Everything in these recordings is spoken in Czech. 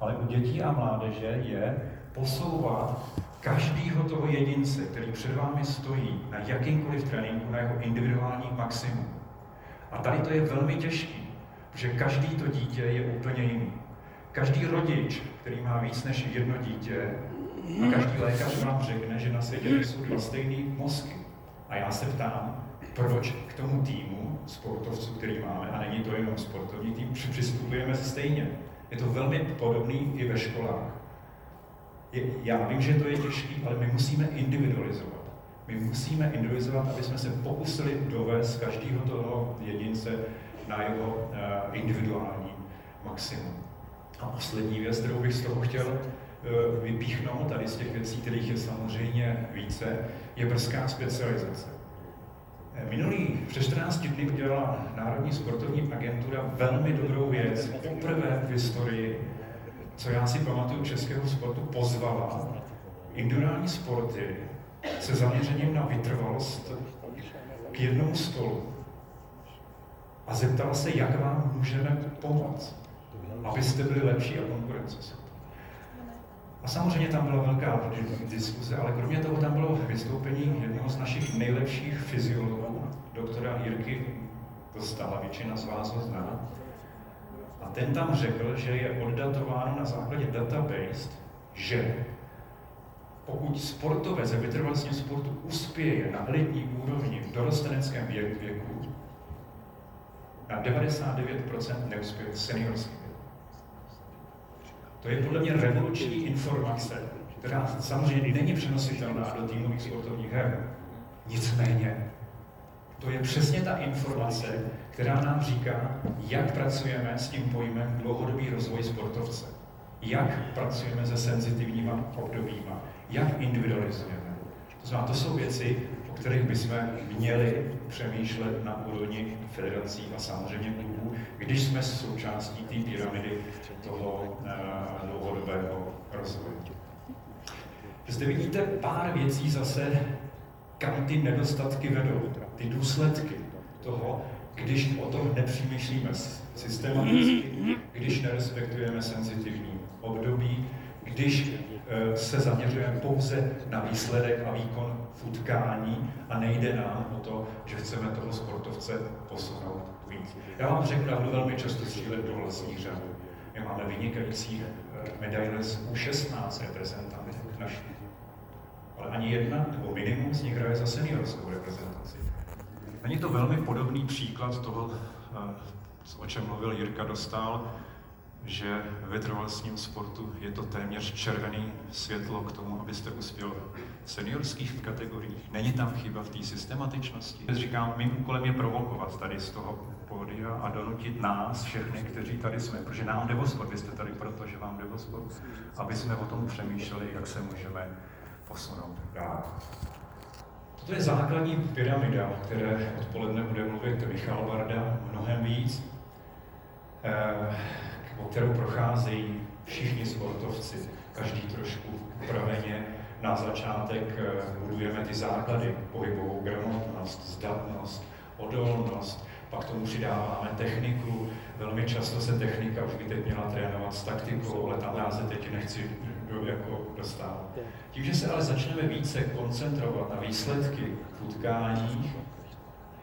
ale u dětí a mládeže je posouvat každého toho jedince, který před vámi stojí na jakýmkoliv tréninku, na jeho individuální maximum. A tady to je velmi těžké, protože každý to dítě je úplně jiný. Každý rodič, který má víc než jedno dítě, a každý lékař vám řekne, že na světě jsou dva stejný mozky. A já se ptám, proč k tomu týmu sportovců, který máme, a není to jenom sportovní tým, přistupujeme stejně. Je to velmi podobný i ve školách. Já vím, že to je těžké, ale my musíme individualizovat. My musíme individualizovat, aby jsme se pokusili dovést každého toho jedince na jeho individuální maximum. A poslední věc, kterou bych z toho chtěl vypíchnout, tady z těch věcí, kterých je samozřejmě více, je brzká specializace. Před 14 dny udělala Národní sportovní agentura velmi dobrou věc, poprvé v historii, co já si pamatuju českého sportu, pozvala individuální sporty se zaměřením na vytrvalost k jednomu stolu a zeptala se, jak vám můžeme pomoct, abyste byli lepší a konkurenceschopní. A samozřejmě tam byla velká diskuze, ale kromě toho tam bylo vystoupení jednoho z našich nejlepších fyziologů, doktora Jirky Dostala, většina z vás ho zná. A ten tam řekl, že je oddatováno na základě database, že pokud sportovec ve vytrvalostním sportu uspěje na elitní úrovni v dorosteneckém věku, na 99% neuspěje v seniorském věku. To je podle mě revoluční informace, která samozřejmě není přenositelná do týmových sportovních her. Nicméně, to je přesně ta informace, která nám říká, jak pracujeme s tím pojmem dlouhodobý rozvoj sportovce, jak pracujeme se senzitivníma obdobíma, jak individualizujeme. To znamená, to jsou věci, o kterých bychom měli přemýšlet na úrovni federací a samozřejmě klubů, když jsme součástí té pyramidy toho dlouhodobého rozvoje. Zde vidíte pár věcí zase, kam ty nedostatky vedou, ty důsledky toho, když o tom nepřemýšlíme systematicky, když nerespektujeme senzitivní období, když se zaměřujeme pouze na výsledek a výkon v utkání a nejde nám o to, že chceme toho sportovce posunout víc. Já vám řeknu, já budu velmi často střílet do vlastních řad. My máme vynikající medaile z U16 reprezentantů našich. Ale ani jedna, nebo minimum z nich hraje za seniorskou reprezentaci. Není to velmi podobný příklad toho, o čem mluvil Jirka Dostál, že ve vytrvalostním sportu je to téměř červený světlo k tomu, abyste uspěl v seniorských kategoriích. Není tam chyba v té systematičnosti. Říkám, mým úkolem je provokovat tady z toho pódia a donutit nás, všechny, kteří tady jsme, protože nám jde o sport, vy jste tady proto, že vám jde o sport, aby jsme o tom přemýšleli, jak se můžeme posunout dál. Toto je základní pyramida, o které odpoledne bude mluvit Michal Barda mnohem víc, o kterou procházejí všichni sportovci, každý trošku upraveně. Na začátek budujeme ty základy, pohybovou gramotnost, zdatnost, odolnost, pak tomu přidáváme techniku. Velmi často se technika už by teď měla trénovat s taktikou, ale tam já se teď nechci dostávat. Tím, že se ale začneme více koncentrovat na výsledky v utkáních,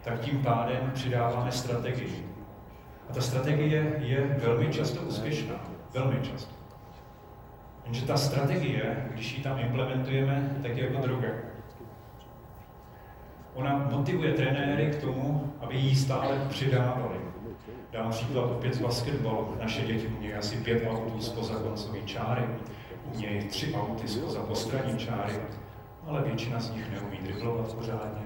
tak tím pádem přidáváme strategii. A ta strategie je velmi často úspěšná. Velmi často. Jenže ta strategie, když ji tam implementujeme, tak je jako droga. Ona motivuje trenéry k tomu, aby ji stále přidávali. Dám příklad opět z basketbalu. Naše děti umějí asi 5 autů spoza koncový čáry, umějí 3 auty spoza postranní čáry, ale většina z nich neumí driblovat pořádně,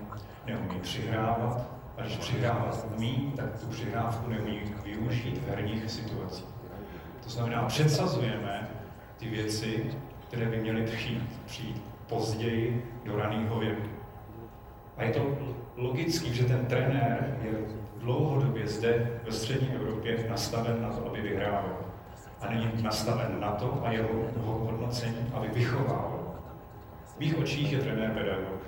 neumí přihrávat. A když přihrávat umí, tak tu přihrávku neumí využít v herních situacích. To znamená, předsazujeme ty věci, které by měly přijít později do raného věku. A je to logický, že ten trenér je dlouhodobě zde ve střední Evropě nastaven na to, aby vyhrával. A není nastaven na to a jeho hodnocení, aby vychovával. V mých očích je trenér pedagog.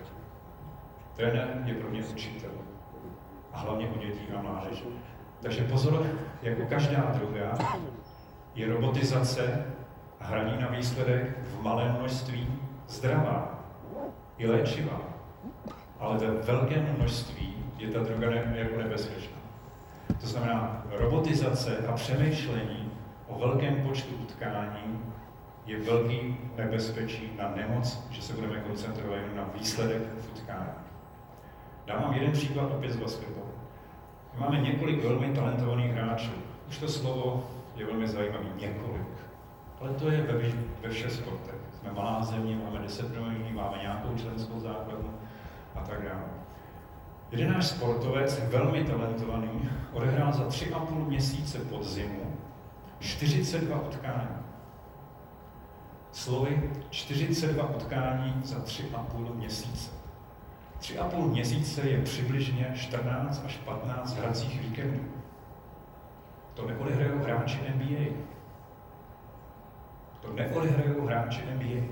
Trenér je pro mě učitel. A hlavně u dětí a mládeže. Takže pozor, jako každá druhá je robotizace hraní na výsledek v malém množství zdravá i léčivá, ale ve velkém množství je ta droga jako nebezpečná. To znamená, robotizace a přemýšlení o velkém počtu utkání je velký nebezpečí na nemoc, že se budeme koncentrovat jen na výsledek v utkání. Dám vám jeden příklad opět z basketbalu. Máme několik velmi talentovaných hráčů. Už to slovo je velmi zajímavé, několik. Ale to je ve všech sportech. Jsme malá země, máme 10 milionů, máme nějakou členskou základnu a tak dále. Jeden náš sportovec, velmi talentovaný, odehrál za 3,5 měsíce podzimu 42 utkání. Slovy 42 utkání za 3,5 měsíce. 3,5 měsíce je přibližně 14 až 15 hracích víkendů. To neodehrajou hráči NBA. To neodehrajou hráči NBA.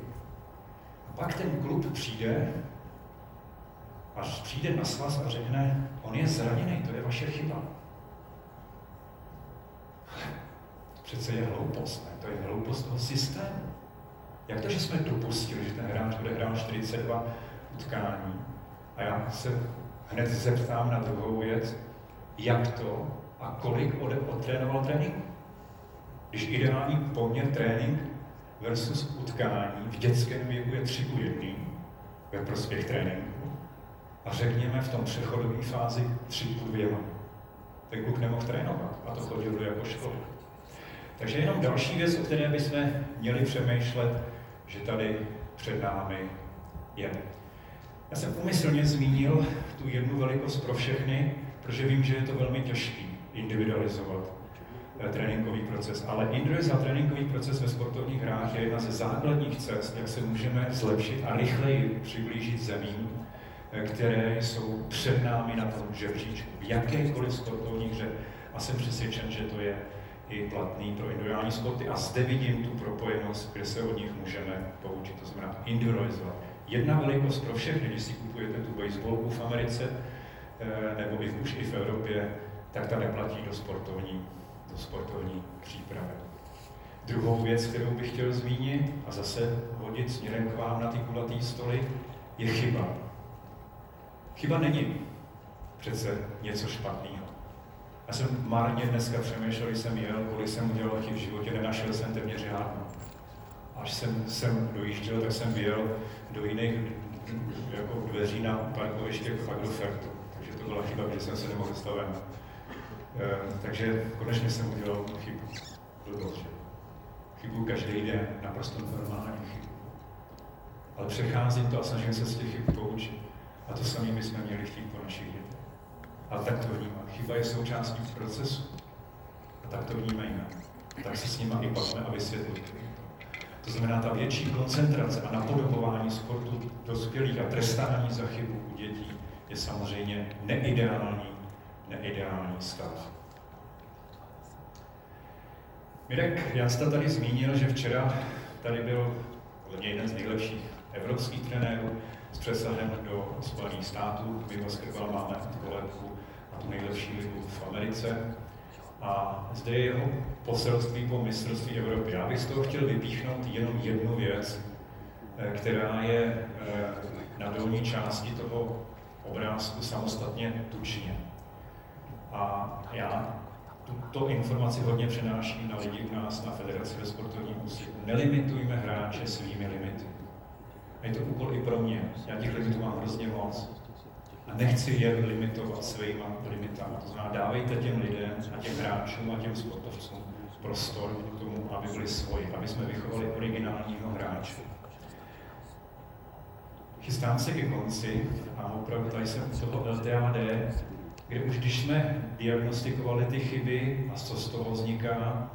A pak ten klub přijde, až přijde na svaz a řekne, on je zraněný, to je vaše chyba. To přece je hloupost, ne? To je hloupost toho systému. Jak to, že jsme dopustili, že ten hráč odehrál 42 utkání? A já se hned zeptám na druhou věc, jak to a kolik odtrénoval trénink? Když ideální poměr trénink versus utkání v dětském věku je 3:1 ve prospěch tréninku a řekněme v tom přechodové fázi 3:2. Ten kluk nemohl trénovat a to chodil do jako školy. Takže jenom další věc, o které bychom měli přemýšlet, že tady před námi je. Já jsem úmyslně zmínil tu jednu velikost pro všechny, protože vím, že je to velmi těžké individualizovat tréninkový proces, ale individualizovat tréninkový proces ve sportovních hrách je jedna ze základních cest, jak se můžeme zlepšit a rychleji přiblížit zemím, které jsou před námi na tom žebříčku, v jakékoliv sportovní hře, a jsem přesvědčen, že to je i platný pro individuální sporty a zde vidím tu propojenost, kde se od nich můžeme poučit, to znamená individualizovat. Jedna velikost pro všechny, když si kupujete tu baseballku v Americe, nebo už i v Evropě, tak ta neplatí do sportovní přípravy. Druhou věc, kterou bych chtěl zmínit, a zase hodit směrem k vám na ty kulatý stoly, je chyba. Chyba není přece něco špatného. Já jsem marně dneska přemýšlel, když jsem jel, kolik jsem udělal chyb v životě, nenašel jsem téměř žádnou. Až jsem sem dojížděl, tak jsem vyjel do jiných jako dveří na parkoviště fakt do Fertu. Takže to byla chyba, když jsem se nemohl zastavit. Takže konečně jsem udělal chybu. Chybu každý den, naprosto normální chybu. Ale přecházím to a snažím se z těch chyb poučit. A to samé bychom měli chtít po našich dětech. A tak to vnímá. Chyba je součástí procesu. A tak to vnímejme. Tak se s nimi i bavme a vysvětlujeme. To znamená, ta větší koncentrace a napodobování sportu dospělých a trestání za chybu u dětí je samozřejmě neideální stav. Mirek Jansta tady zmínil, že včera tady byl jeden z nejlepších evropských trenérů s přesahem do Spojených států. My basketbal máme kolébku a tu nejlepší ligu v Americe. A zde je jeho poselství po mistrovství Evropy. Já bych z toho chtěl vypíchnout jenom jednu věc, která je na dolní části toho obrázku samostatně tučně. A já tuto informaci hodně přenáším na lidi u nás na Federaci ve sportovním úsilí. Nelimitujme hráče svými limity. A je to úkol i pro mě. Já těch limitů mám hrozně moc. A nechci je limitovat svýma limitama. To znamená, dávejte těm lidem a těm hráčům a těm sportovcům prostor k tomu, aby byli svoji, aby jsme vychovali originálního hráče. Chystám se ke konci a opravdu tady jsem u toho LTAD, kde už když jsme diagnostikovali ty chyby a co z toho vzniká,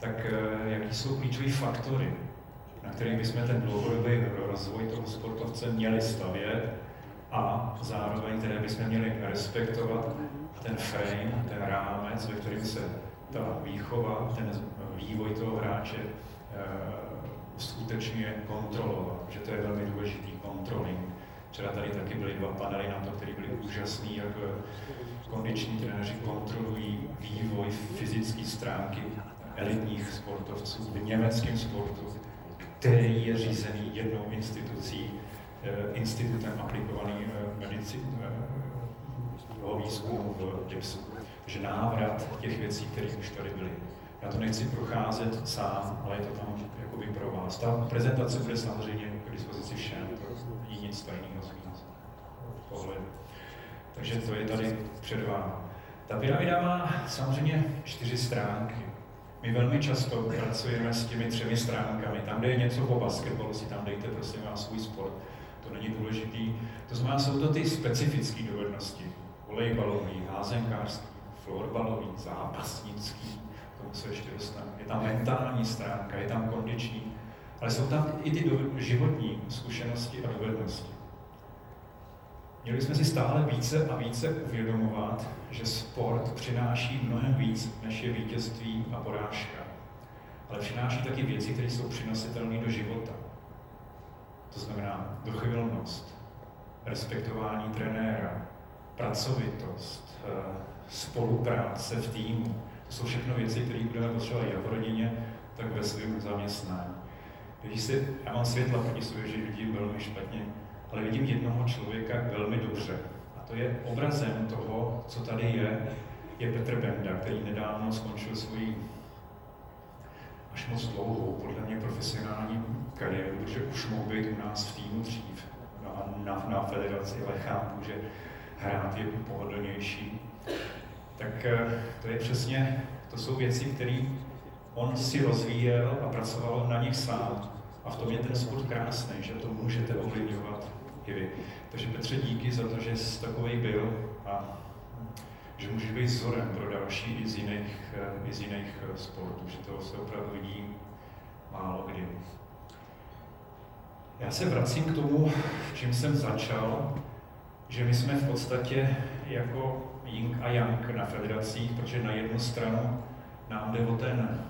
tak jaký jsou klíčové faktory, na kterých bychom ten dlouhodobý rozvoj toho sportovce měli stavět, a zároveň, které bychom měli respektovat ten frame, ten rámec, ve kterém se ta výchova, ten vývoj toho hráče skutečně kontrolovat, že to je velmi důležitý kontroling. Včera tady taky byly dva panely na to, které byly úžasný, jak kondiční trenéři kontrolují vývoj fyzické stránky elitních sportovců v německém sportu, který je řízený jednou institucí, institutem aplikované medicínského výzkumu v DEPSu. Takže návrat těch věcí, které už tady byly. Já to nechci procházet sám, ale je to tam jakoby pro vás. Ta prezentace bude samozřejmě k dispozici všem, to je nic tajného z mého pohledu. Takže to je tady před vámi. Ta pyramida má samozřejmě 4 stránky. My velmi často pracujeme s těmi 3 stránkami. Tam, kde je něco o basketbalu, si tam dejte prostě na svůj sport. To není důležitý. To znamená, jsou to ty specifické dovednosti. Volejbalový, házenkářský, florbalový, zápasnický. K tomu se ještě dostane. Je tam mentální stránka, je tam kondiční. Ale jsou tam i ty životní zkušenosti a dovednosti. Měli jsme si stále více a více uvědomovat, že sport přináší mnohem víc, než je vítězství a porážka. Ale přináší taky věci, které jsou přinositelné do života. To znamená dochvilnost, respektování trenéra, pracovitost, spolupráce v týmu. To jsou všechno věci, které budeme potřebovat jak v rodině, tak ve svém zaměstnání. Já mám světla proti sobě, že vidím velmi špatně, ale vidím jednoho člověka velmi dobře. A to je obrazem toho, co tady je Petr Benda, který nedávno skončil svoji až moc dlouhou, podle mě profesionální kariéru, protože už mohl být u nás v týmu dřív, na federaci, ale chápu, že hrát je pohodlnější. Tak to je přesně, to jsou věci, které on si rozvíjel a pracoval na nich sám. A v tom je ten sport krásný, že to můžete ovlivňovat i vy. Takže Petře, díky za to, že jsi takovej byl a že můžeš být vzorem pro další i z jiných sportů, že toho se opravdu vidí málo kdy. Já se vracím k tomu, čím jsem začal, že my jsme v podstatě jako Ying a Yang na federacích, protože na jednu stranu nám jde o ten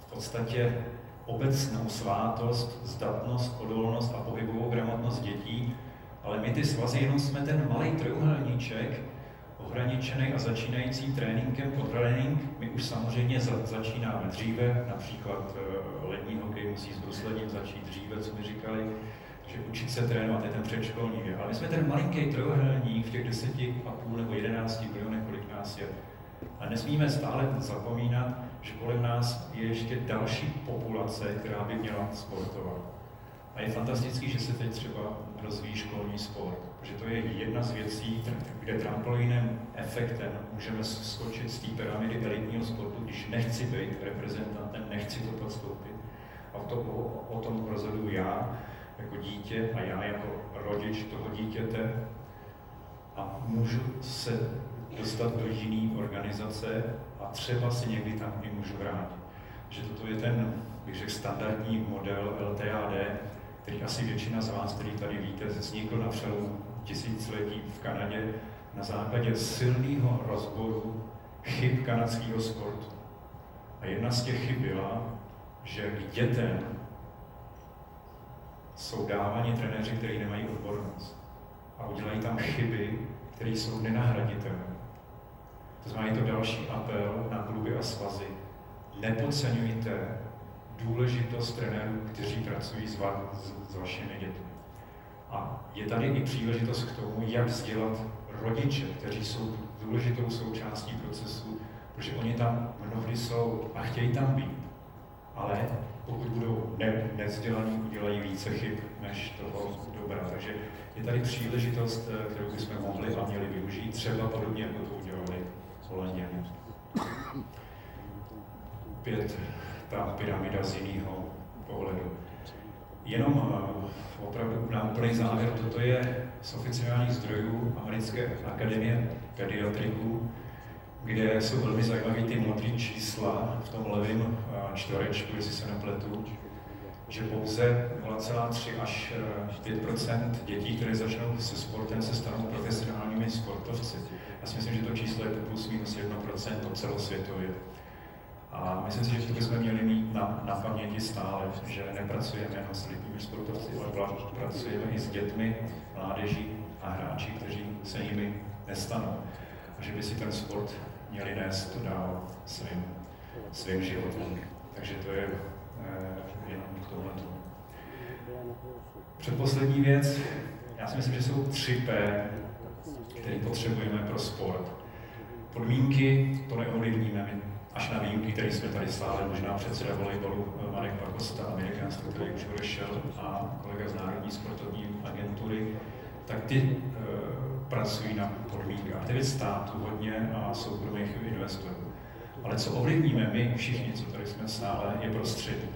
v podstatě obecnou svátost, zdatnost, odolnost a pohybovou gramotnost dětí, ale my ty svazy jenom jsme ten malý trojuhelníček, ohraničený a začínající tréninkem pod trénink. My už samozřejmě začínáme dříve, například lední hokej musí s bruslením začít dříve, co mi říkali, že učit se trénovat je ten předškolní věk. Ale my jsme ten malinký trojuhelník v těch 10,5 nebo 11 milionů, kolik nás je. A nesmíme stále zapomínat, že kolem nás je ještě další populace, která by měla sportovat. A je fantastický, že se teď třeba rozvíjí školní sport, protože to je jedna z věcí, kde trampolínem efektem můžeme skočit z té pyramidy elitního sportu, když nechci být reprezentantem, nechci to podstoupit. A o tom rozhoduji já jako dítě a já jako rodič toho dítěte a můžu se dostat do jiné organizace a třeba si někdy tam i můžu vrátit. Že toto je ten, bych řekl, standardní model LTAD, který asi většina z vás, který tady víte, vznikl na přelomu tisíciletí v Kanadě na základě silného rozboru chyb kanadského sportu. A jedna z těch chyb byla, že k dětem jsou dáváni trenéři, kteří nemají odbornost a udělají tam chyby, které jsou nenahraditelné. To znamená, je to další apel na kluby a svazy. Nepodceňujte důležitost trenérů, kteří pracují s vašimi dětmi. A je tady i příležitost k tomu, jak vzdělat rodiče, kteří jsou důležitou součástí procesu, protože oni tam mnohdy jsou a chtějí tam být. Ale pokud budou nevzdělaní, udělají více chyb než toho dobrá. Takže je tady příležitost, kterou bychom mohli a měli využít, třeba podobně, jako to udělali Holanděni. Opět ta pyramida z jiného pohledu. Jenom opravdu na úplný závěr, toto je z oficiálních zdrojů Americké akademie pediatriků, kde jsou velmi zajímavé ty modré čísla v tom levém čtverečku, jestli se nepletu, že pouze 0,3 až 5% dětí, které začnou se sportem, se stanou profesionálními sportovci. Já si myslím, že to číslo je plus minus 1% celosvětově. A myslím si, že to bychom měli mít na paměti stále, že nepracujeme jenom s lidmi sportovci, ale pracujeme i s dětmi, mládeží a hráči, kteří se jimi nestanou. A že by si ten sport měli nést dál svým svým životem. Takže to je jenom k tomuto. Předposlední věc, já si myslím, že jsou 3P, které potřebujeme pro sport. Podmínky to neovlivníme, až na výjimky, které jsme tady stále, možná předseda volejbalu Marek Pagosta a Mirek Jansta, který už odešel, a kolega z Národní sportovní agentury, tak ty pracují na podmínkách. Aktivit státu hodně a soukromých investorů. Ale co ovlivníme my všichni, co tady jsme stále, je prostředí.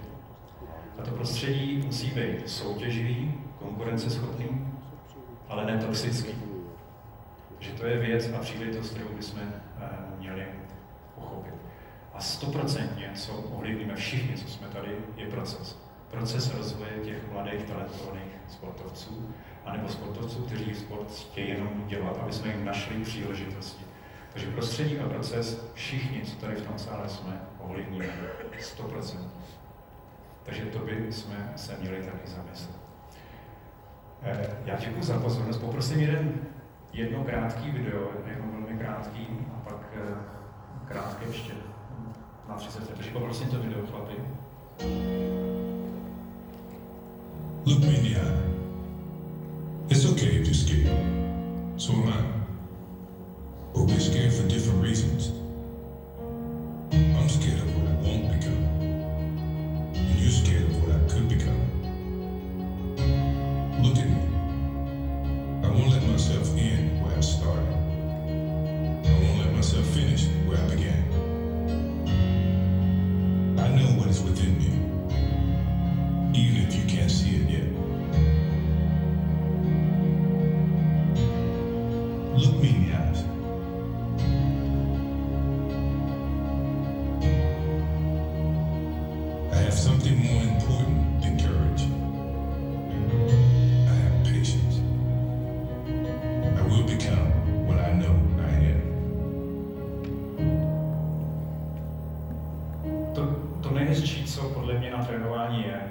A to prostředí musí být soutěživý, konkurenceschopný, ale netoxický. Takže to je věc a příležitost, kterou bychom měli pochopit. A 100% co ovlivníme všichni, co jsme tady, je proces. Proces rozvoje těch mladých talentovaných sportovců, anebo sportovců, kteří sport chtějí jenom dělat, aby jsme jim našli příležitosti. Takže prostředí a proces všichni, co tady v tom sále jsme, ovlivníme 100%. Takže to by jsme se měli taky zamyslet. Já děkuji za pozornost. Poprosím jedno krátké video, jenom velmi krátký, a pak krátké ještě na 30. Takže poprosím to video, chlapi. Look me in the eye. It's okay if you're scared. So am I. But we're scared for different reasons. I'm scared of what I won't become. And you're scared of what I could become. Look at me. I won't let myself end where I started. I won't let myself finish where I began. I know what is within me. Even if you can't see it yet. Look me in the eyes. I have something more important than courage. I have patience. I will become what I know I am. To nejhezčí, co podle mě na trénování je,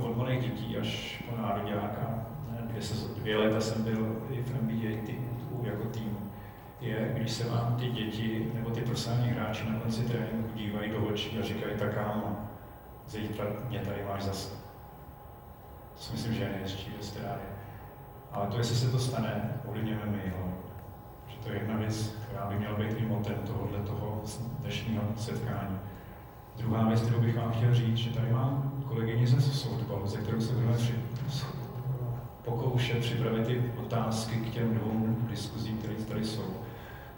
od malých dětí až po nároďáka, 2 leta jsem byl i v NBA týmu, jako tým, je, když se vám ty děti nebo ty profesionální hráči na konci tréninku dívají do očí a říkají, tak kámo, zítra mě tady máš zase. To si myslím, že je nejhezčí věc, která je. Ale to, jestli se to stane, ovlivněme my. Že to je jedna věc, která by měla být i motem tohoto dnešního setkání. Druhá věc, kterou bych vám chtěl říct, že tady mám kolegyně ze softballu, ze kterou se budeme pokoušet připravit ty otázky k těm 2 diskuzím, které tady jsou.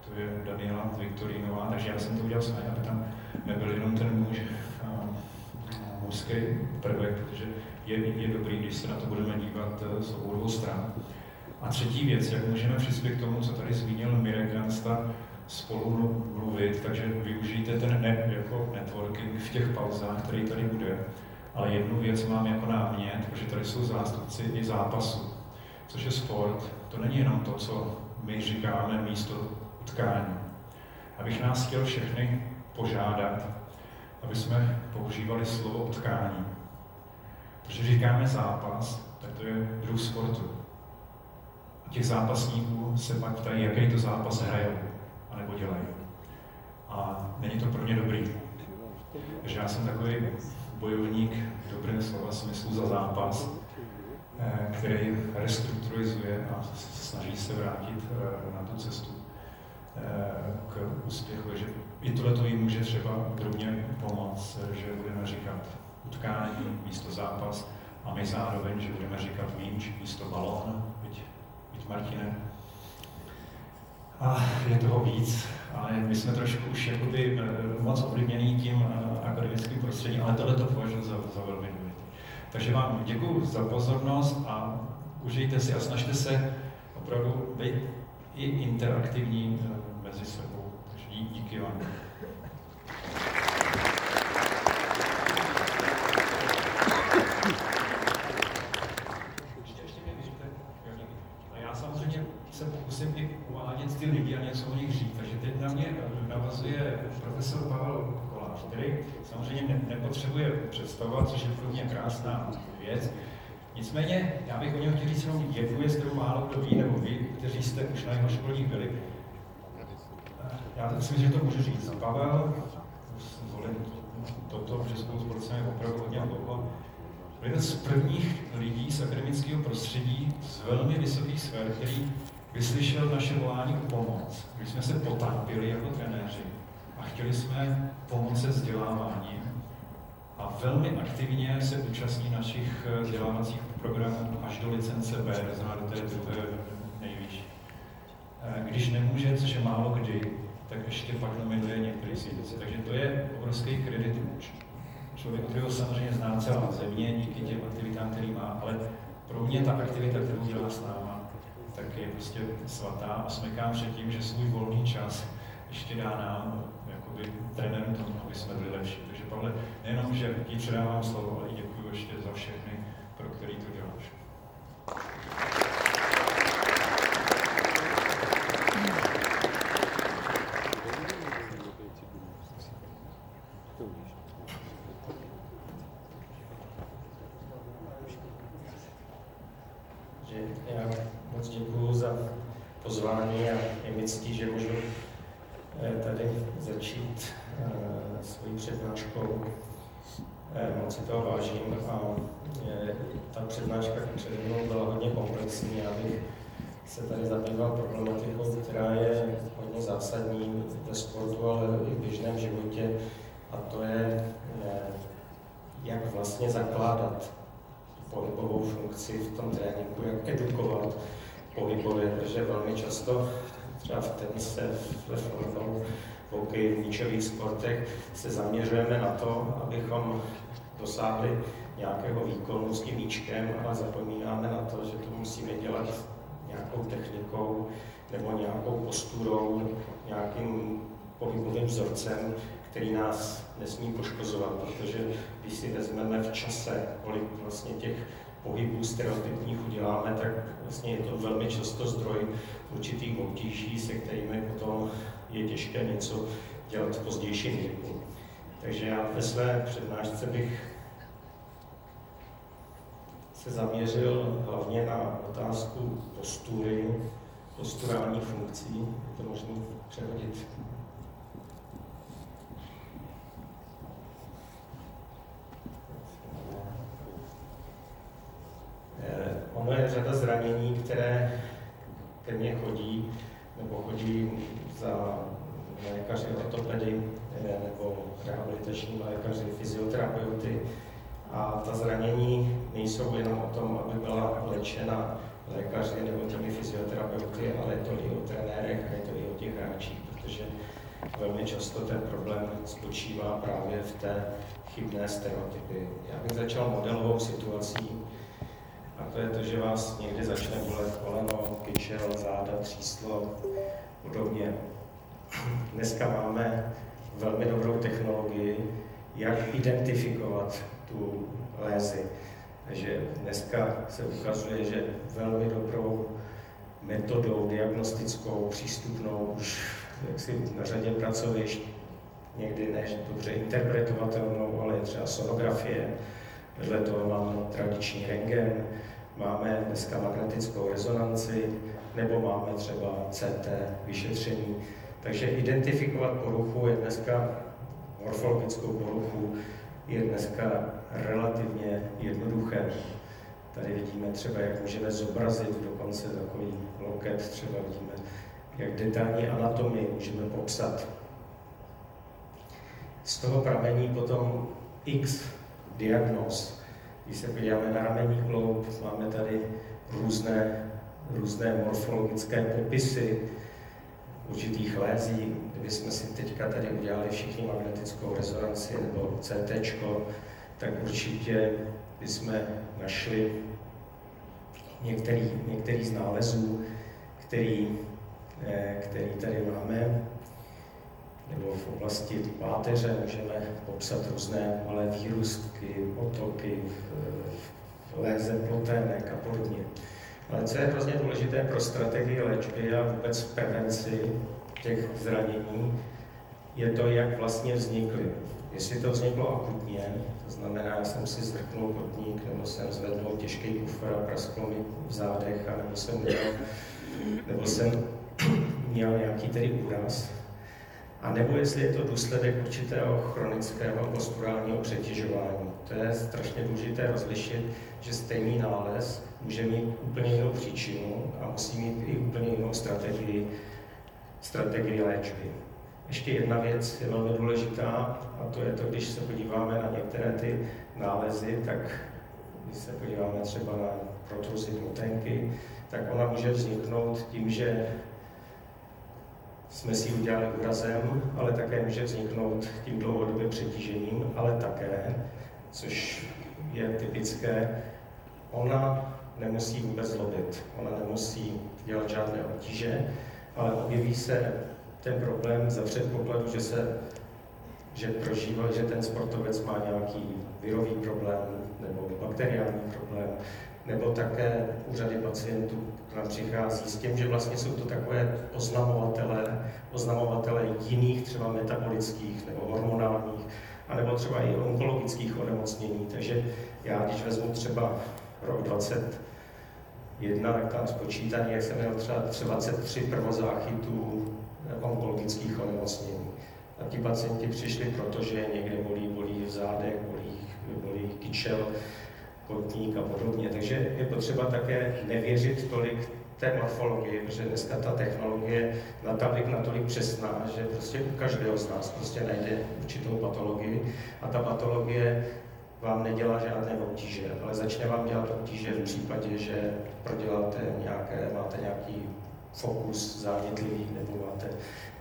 To je Daniela Viktorinová, takže já jsem to udělal sám, aby tam nebyl jenom ten mužský prvek, protože je dobrý, když se na to budeme dívat z obou stran. A třetí věc, jak můžeme přispět k tomu, co tady zmínil Mirek Jansta, spolu mluvit, takže využijte ten jako networking v těch pauzách, který tady bude. Ale jednu věc mám jako námět, protože tady jsou zástupci i zápasu, což je sport. To není jenom to, co my říkáme místo utkání. Abych nás chtěl všechny požádat, aby jsme používali slovo utkání. Protože říkáme zápas, tak to je druh sportu. A těch zápasníků se pak ptají, jaký to zápas hrajou. A nebo dělají. A není to pro mě dobrý. Takže já jsem takový bojovník v dobrém slova smyslu za zápas, který restrukturalizuje a snaží se vrátit na tu cestu k úspěchu. Takže i tohleto jim může třeba drobně pomoct, že budeme říkat utkání místo zápas a my zároveň, že budeme říkat míč místo balón, byť Martine. A je toho víc, ale my jsme trošku už jakoby moc ovlivněný tím akademickým prostředím, ale tohle to považuji za velmi důležité. Takže vám děkuji za pozornost a užijte si a snažte se opravdu být i interaktivní mezi sebou. Takže díky vám. Lidi a něco o nich říct. Takže teď na mě navazuje profesor Pavel Kolář, který samozřejmě nepotřebuje představovat, což je pro mě krásná věc. Nicméně, já bych o něm chtěl říct jenom jednu věc, kterou málo kdo ví, nebo vy, kteří jste už na jeho školních byli. Já si myslím, že to můžu říct. Pavel toto, že spolu s borcem opravdu hodně dlouho. Byl z prvních lidí z akademického prostředí z velmi vysokých sfér, který vyslyšel naše volání o pomoc. Když jsme se potápili jako trenéři a chtěli jsme pomoct se vzděláváním a velmi aktivně se účastní našich vzdělávacích programů až do licence B, to znamená do té nejvyšší. Když nemůže, což je málo kdy, tak ještě pak nominuje některé svědci. Takže to je obrovský kredit člověku, kterého samozřejmě zná celá země díky těm aktivitám, který má, ale pro mě ta aktivita, kterou dělá s náma, tak je prostě svatá a smekám před tím, že svůj volný čas ještě dá nám, jakoby trenérům tomu, aby jsme byli lepší. Takže Pavle, nejenom, že ti předávám slovo, ale i děkuji ještě za všechny, pro který to děláš. Moc si toho vážím a ta přednáška přede mnou byla hodně komplexní. Já bych se tady zabýval problematikou, která je hodně zásadní ve sportu, ale i v běžném životě, a to je, jak vlastně zakládat pohybovou funkci v tom tréninku, jak edukovat pohybově, protože velmi často třeba v tenise, ve fotbalu, v míčových sportech se zaměřujeme na to, abychom dosáhli nějakého výkonu s tím míčkem, ale zapomínáme na to, že to musíme dělat nějakou technikou nebo nějakou posturou, nějakým pohybovým vzorcem, který nás nesmí poškozovat, protože když si vezmeme v čase, kolik vlastně těch pohybů stereotypních uděláme, tak vlastně je to velmi často zdroj určitých obtíží, se kterými potom je těžké něco dělat v pozdějším věku. Takže já ve své přednášce bych se zaměřil hlavně na otázku postury, posturální funkcí. Je to možné přehodit? Ono je řada zranění, které ke mně chodí, nebo chodí za lékaři ortopedy, nebo rehabilitační lékaři, fyzioterapeuty. A ta zranění nejsou jenom o tom, aby byla léčena lékaři nebo těmi fyzioterapeuty, ale je to i o trenérech a je to i o těch hráčích, protože velmi často ten problém spočívá právě v té chybné stereotypy. Já bych začal modelovou situací, a to je to, že vás někdy začne bolet koleno, kyčel, záda, tříslo, podobně. Dneska máme velmi dobrou technologii, jak identifikovat tu lézi. Takže dneska se ukazuje, že velmi dobrou metodou diagnostickou, přístupnou, už jaksi na řadě pracovišť, někdy než dobře interpretovatelnou, ale třeba sonografie. Vedle toho máme tradiční rentgen, máme dneska magnetickou rezonanci, nebo máme třeba CT vyšetření. Takže identifikovat poruchu je dneska, morfologickou poruchu, je dneska relativně jednoduché. Tady vidíme třeba, jak můžeme zobrazit dokonce takový loket, třeba vidíme, jak detailní anatomii můžeme popsat. Z toho pramení potom X diagnóz. Když se podíváme na ramenní kloub, máme tady různé morfologické popisy určitých lézí. Kdybychom si teďka tady udělali všichni magnetickou rezonanci nebo CT, tak určitě bychom našli některý z nálezů, který tady máme. Nebo v oblasti páteře můžeme popsat různé malé výrůstky, otoky, léze plotének a podobně. Ale co je hrozně důležité pro strategii léčby a vůbec prevenci těch zranění, je to, jak vlastně vznikly. Jestli to vzniklo akutně, to znamená, já jsem si zvrknul kotník, nebo jsem zvednul těžký kufr a prasklo mi v zádech, a nebo jsem měl nějaký tedy úraz. a nebo jestli je to důsledek určitého chronického posturálního přetěžování. To je strašně důležité rozlišit, že stejný nález může mít úplně jinou příčinu a musí mít i úplně jinou strategii léčby. Ještě jedna věc je velmi důležitá, a to je to, když se podíváme na některé ty nálezy, tak když se podíváme třeba na protruzi tlutenky, tak ona může vzniknout tím, že jsme si ji udělali úrazem, ale také může vzniknout tím dlouhodobým přetížením, ale také, což je typické, ona nemusí vůbec zlobit, ona nemusí dělat žádné obtíže, ale objeví se ten problém za předpokladu, že prožívá, že ten sportovec má nějaký virový problém nebo bakteriální problém, nebo také úřady pacientů k nám přichází s tím, že vlastně jsou to takové oznamovatele jiných třeba metabolických nebo hormonálních, anebo třeba i onkologických onemocnění. Takže já, když vezmu třeba rok 2021, tak tam spočítaný, jak jsem měl třeba 23 prvozáchytů onkologických onemocnění. A ti pacienti přišli, protože někde bolí v zádech, bolí kyčel, kotník a podobně. Takže je potřeba také nevěřit tolik té morfologii, protože dneska ta technologie je natolik přesná, že prostě u každého z nás prostě najde určitou patologii a ta patologie vám nedělá žádné obtíže, ale začne vám dělat obtíže v případě, že proděláte máte nějaký fokus zánětlivý nebo máte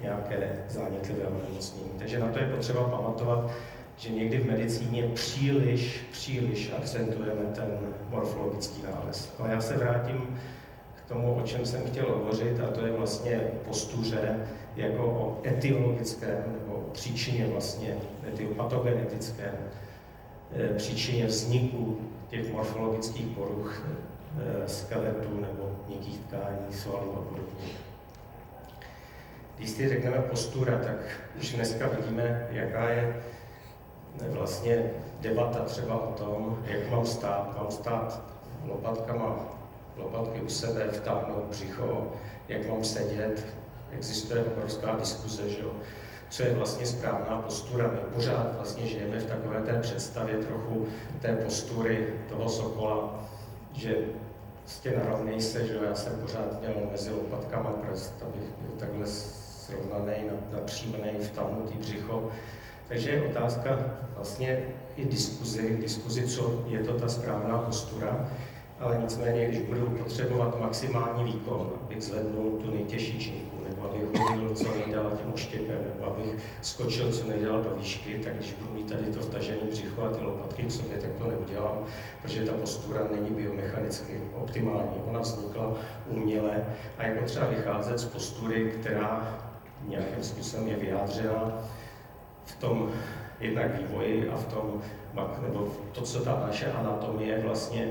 nějaké zánětlivé onemocnění. Takže na to je potřeba pamatovat, že někdy v medicíně příliš akcentujeme ten morfologický nález. Ale já se vrátím k tomu, o čem jsem chtěl hovořit, a to je vlastně postuře jako o etiologickém nebo o příčině vlastně, etiopatogenetickém příčině vzniku těch morfologických poruch skeletu nebo měkkých tkání, svalů a podobně. Když si řekneme postura, tak už dneska vidíme, jaká je vlastně debata třeba o tom, jak mám stát. Mám stát lopatky u sebe, vtáhnout břicho, jak mám sedět. Existuje obrovská diskuze, že jo, co je vlastně správná postura. My pořád vlastně žijeme v takové té představě trochu té postury toho sokola, že vlastně narovnej se, že já jsem pořád měl mezi lopatkama prst, abych byl takhle srovnaný, napřímený, vtáhnutý břicho. Takže je otázka vlastně i diskuzi, co je to ta správná postura, ale nicméně, když budu potřebovat maximální výkon, abych zvednul tu nejtěžší činku, nebo abych hodil co nejdál tím oštěpem, nebo abych skočil co nejdál do výšky, tak když budu mít tady to vtažené břicho a ty lopatky k sobě, tak to neudělám, protože ta postura není biomechanicky optimální, ona vznikla uměle a je potřeba vycházet z postury, která nějakým způsobem je vyjádřena v tom jednak vývoji a v tom, nebo to, co ta naše anatomie vlastně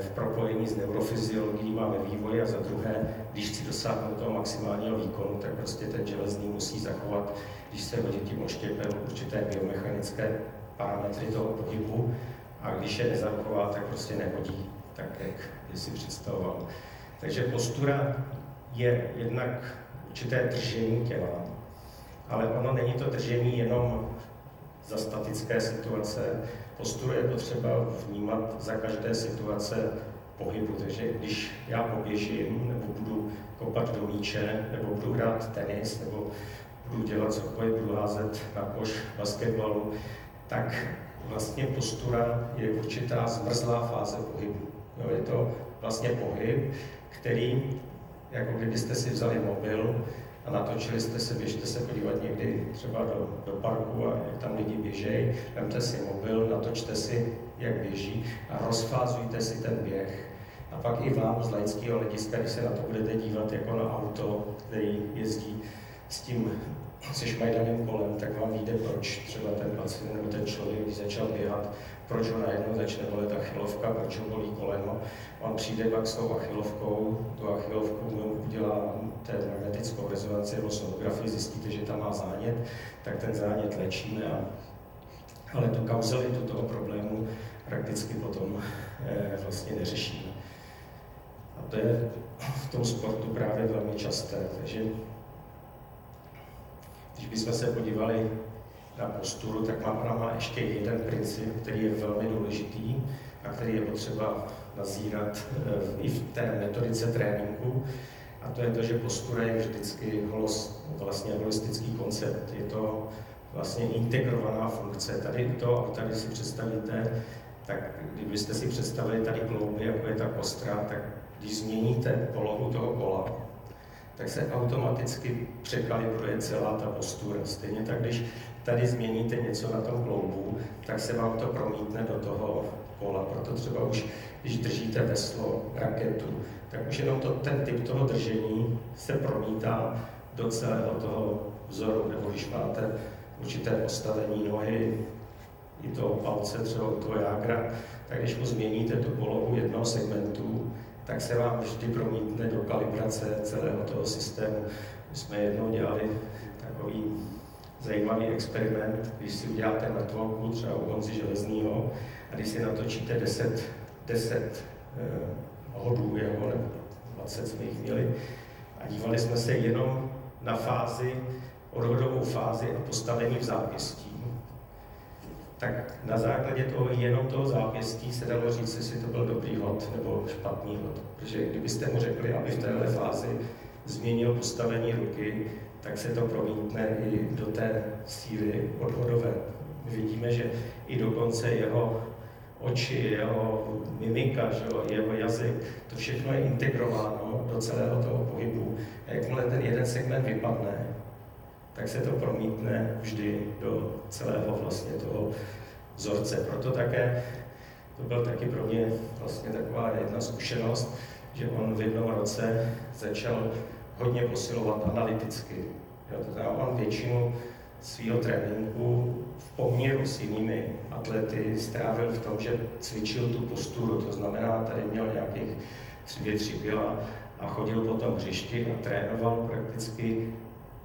v propojení s neurofyziologií máme vývoj a za druhé, když chci dosáhnout toho maximálního výkonu, tak prostě ten železný musí zachovat, když se hodí tím oštěpem, určité biomechanické parametry toho pohybu a když je nezachová, tak prostě nehodí tak, jak by si představoval. Takže postura je jednak určité držení těla, ale ono není to držení jenom za statické situace. Posturu je potřeba vnímat za každé situace pohybu. Takže když já poběžím, nebo budu kopat do míče, nebo budu hrát tenis, nebo budu dělat cokoliv, budu házet na koš basketbalu, tak vlastně postura je určitá zmrzlá fáze pohybu. No, je to vlastně pohyb, který, jako kdybyste si vzali mobil, a natočili jste se, běžte se podívat někdy třeba do parku a jak tam lidi běžejí, vemte si mobil, natočte si, jak běží a rozfázujte si ten běh. A pak i vám z laického hlediska, když se na to budete dívat jako na auto, který jezdí s tím sešmajdaným kolem, tak vám vyjde, proč třeba ten pacient nebo ten člověk, když začal běhat, proč ho najednou začne bolet achilovka, proč ho bolí koleno. On přijde pak s tou achilovkou, tu achilovku udělá magnetickou rezonanci nebo sonografii, zjistíte, že tam má zánět, tak ten zánět léčíme, ale tu kauzalitu toho problému prakticky potom vlastně neřešíme. A to je v tom sportu právě velmi časté. Takže bychom se podívali na posturu, tak ona má ještě jeden princip, který je velmi důležitý a který je potřeba nazírat i v té metodice tréninku. A to je to, že postura je vždycky vlastně holistický koncept. Je to vlastně integrovaná funkce. Tady to, tady si představíte, tak kdybyste si představili tady klouby, jako je ta kostra, tak když změníte polohu toho kola, tak se automaticky překalibruje celá ta postura. Stejně tak, když tady změníte něco na tom kloubu, tak se vám to promítne do toho kola. Proto třeba už, když držíte veslo, raketu, tak už jenom ten typ toho držení se promítá do celého toho vzoru. Nebo když máte určité postavení nohy, i toho palce, třeba toho jágra, tak když mu změníte tu polohu jednoho segmentu, tak se vám vždy promítne do kalibrace celého toho systému. My jsme jednou dělali takový zajímavý experiment, když si uděláte mrtvolku třeba u Honzy Železnýho a když si natočíte 10 hodů jeho, nebo 20 jsme jich měli, a dívali jsme se jenom na fázi, odhodovou fázi a postavení v zápěstí. Tak na základě toho, jenom toho zápěstí se dalo říct, jestli to byl dobrý hod nebo špatný hod. Protože kdybyste mu řekli, aby v téhle fázi změnil postavení ruky, tak se to promítne i do té síly odhodové. My vidíme, že i dokonce jeho oči, jeho mimika, jeho jazyk, to všechno je integrováno do celého toho pohybu. A jakmile ten jeden segment vypadne, tak se to promítne vždy do celého vlastně toho vzorce. Proto také, to byl taky pro mě vlastně taková jedna zkušenost, že on v jednom roce začal hodně posilovat analyticky. To znamená, on většinu svého tréninku v poměru s jinými atlety strávil v tom, že cvičil tu posturu, to znamená, tady měl nějakých 3 kila a chodil po tom hřišti a trénoval prakticky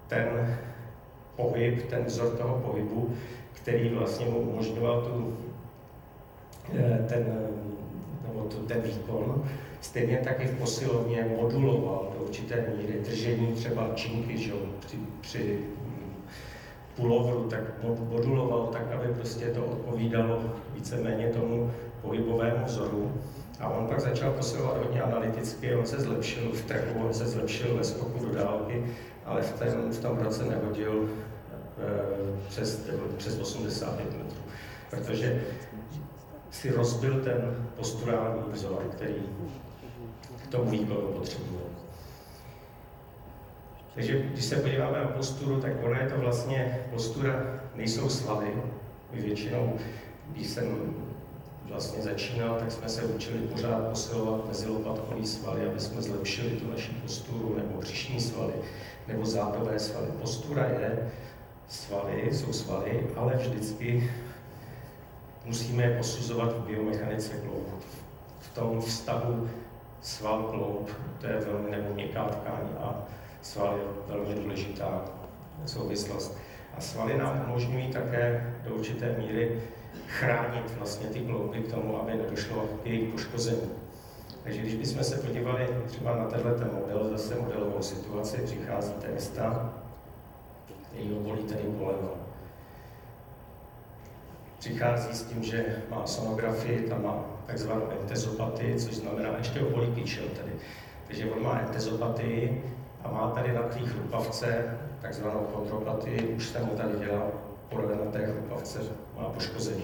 ten pohyb, ten vzor toho pohybu, který vlastně mu umožňoval ten výkon. Stejně taky v posilovně moduloval do určité míry držení třeba činky, že při pulovru, tak moduloval tak, aby prostě to odpovídalo víceméně tomu pohybovému vzoru. A on pak začal posilovat hodně analyticky, on se zlepšil v trhu, on se zlepšil ve skoku do dálky, ale v tom roce nehodil přes 85 metrů, protože si rozbil ten posturální vzor, který k tomu výkonu potřeboval. Takže když se podíváme na posturu, tak ona je to vlastně, postura nejsou svaly. My většinou, když jsem vlastně začínal, tak jsme se učili pořád posilovat mezilopatkový svaly, aby jsme zlepšili tu naši posturu, nebo břišní svaly, nebo zádové svaly. Postura je svaly, jsou svaly, ale vždycky musíme je posuzovat v biomechanice kloub. V tom vztahu sval-kloub, to je velmi, nebo měkká tkáň a sval je velmi důležitá souvislost. A svaly nám umožňují také do určité míry chránit vlastně ty klouby k tomu, aby nedošlo k jejich poškození. Takže když bychom se podívali třeba na tenhle model, zase modelovou situaci, přichází tenista, jejího bolí tady koleno. Přichází s tím, že má sonografii, tam má takzvanou entezopatii, což znamená ještě ho bolí kyčel tady. Takže on má entezopatii a má tady na té chrupavce takzvanou chondropatii, už se mu tady dělá podle na té chrupavce, má poškození.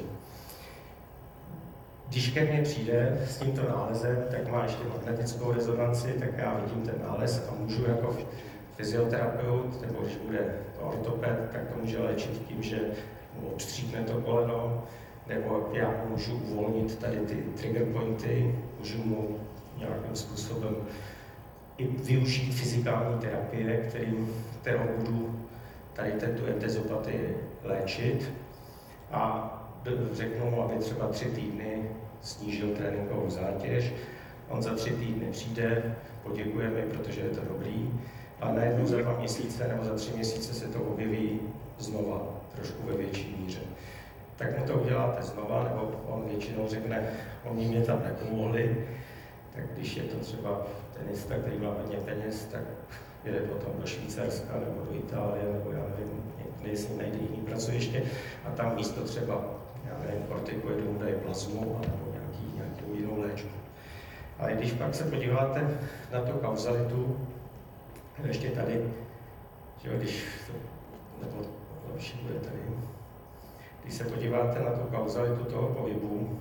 Když ke mně přijde s tímto nálezem, tak má ještě magnetickou rezonanci, tak já vidím ten nález a můžu jako fyzioterapeut, nebo když bude ortoped, tak to může léčit tím, že mu obstříkne to koleno, nebo já můžu uvolnit tady ty trigger pointy, můžu mu nějakým způsobem i využít fyzikální terapie, kterou budu tady tu entezopatii léčit a řeknu mu, aby třeba 3 týdny snížil tréninkovou zátěž. On za 3 týdny přijde, poděkuje mi, protože je to dobrý, a najednou za 2 měsíce nebo za 3 měsíce se to objeví znova, trošku ve větší míře. Tak mu to uděláte znova, nebo on většinou řekne, oni mě tam nepomohli, tak když je to třeba tenista, který má hodně peněz, tak jede potom do Švýcarska nebo do Itálie, nebo já nevím, jestli najde jiný pracoviště a tam místo třeba, já nevím, kortikoidům dají plazmu nebo nějakou jinou léčbu. A když pak se podíváte na tu kauzalitu, ještě tady, že když to, nebo lepší bude tady, když se podíváte na tu kauzalitu toho pohybu,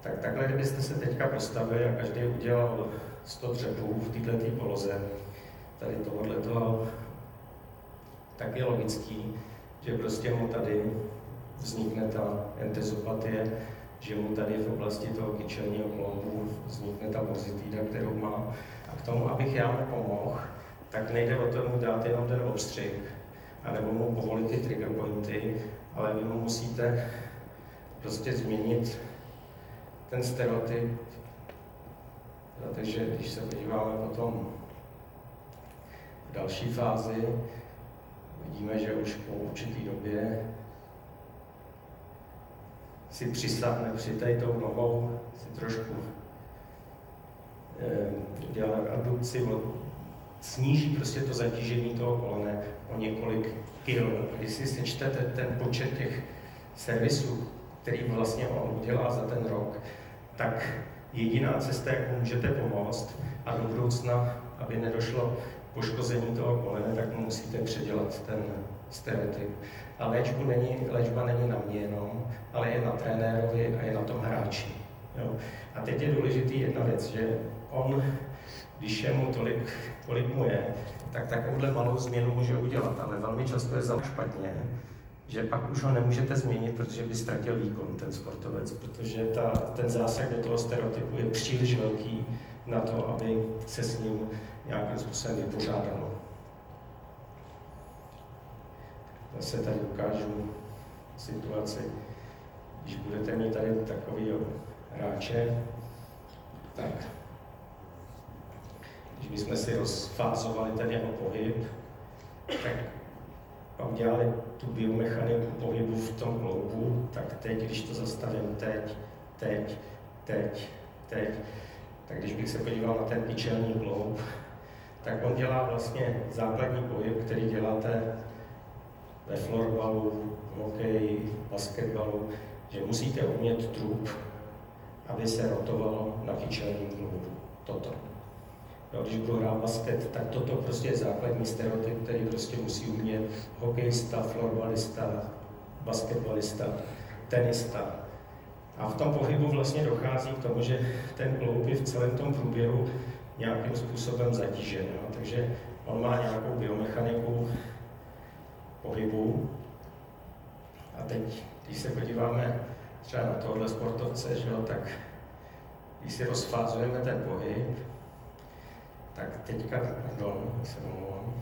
tak takhle, kdybyste se teďka postavili a každý udělal 100 dřepů v této poloze, tady tohoto, tak je logický, že prostě mu tady vznikne ta entezopatie, že mu tady v oblasti toho kyčelního kloubu vznikne ta pozitída, kterou má. A k tomu, abych já mu pomohl, tak nejde o to mu dát jenom ten obstřih, anebo mu povolit ty trigger pointy, ale vy mu musíte prostě změnit ten stereotyp. Takže když se podíváme potom v další fázi, vidíme, že už po určitý době si přisáhne při tou nohou, si trošku dělá adukci, sníží prostě to zatížení toho kolene o několik kil. Když si sečtete ten počet těch servisů, který vlastně on udělá za ten rok, tak jediná cesta, jak můžete pomoct a do budoucna, aby nedošlo poškození toho kolene, tak musíte předělat ten stereotyp. A léčba není na mě jenom, ale je na trenérovi a je na tom hráči. Jo? A teď je důležitý jedna věc, že on, když je mu tolik, kolik mu je, tak takovouhle malou změnu může udělat, ale velmi často je za špatně, že pak už ho nemůžete změnit, protože by ztratil výkon ten sportovec, protože ten zásah do toho stereotypu je příliš velký na to, aby se s ním nějakým způsobem vypořádalo. Zase tady ukážu situaci, když budete mít tady takový hráče, tak když bychom si rozfázovali ten jeho pohyb, tak a udělali tu biomechaniku pohybu v tom kloubu, tak teď, když to zastavím teď, tak když bych se podíval na ten kyčelní kloub, tak on dělá vlastně základní pohyb, který děláte ve florbalu, hokeji, basketbalu, že musíte umět trup, aby se rotovalo na kyčelním kloubu. Toto. No, když budu hrát basket, tak toto prostě je základní stereotyp, který prostě musí umět hokejista, florbalista, basketbalista, tenista. A v tom pohybu vlastně dochází k tomu, že ten kloub je v celém tom průběhu nějakým způsobem zatížen. No? Takže on má nějakou biomechaniku pohybu. A teď, když se podíváme třeba na tohle sportovce, že jo, tak když si rozfázujeme ten pohyb, tak teďka, pardon, se omlouvám.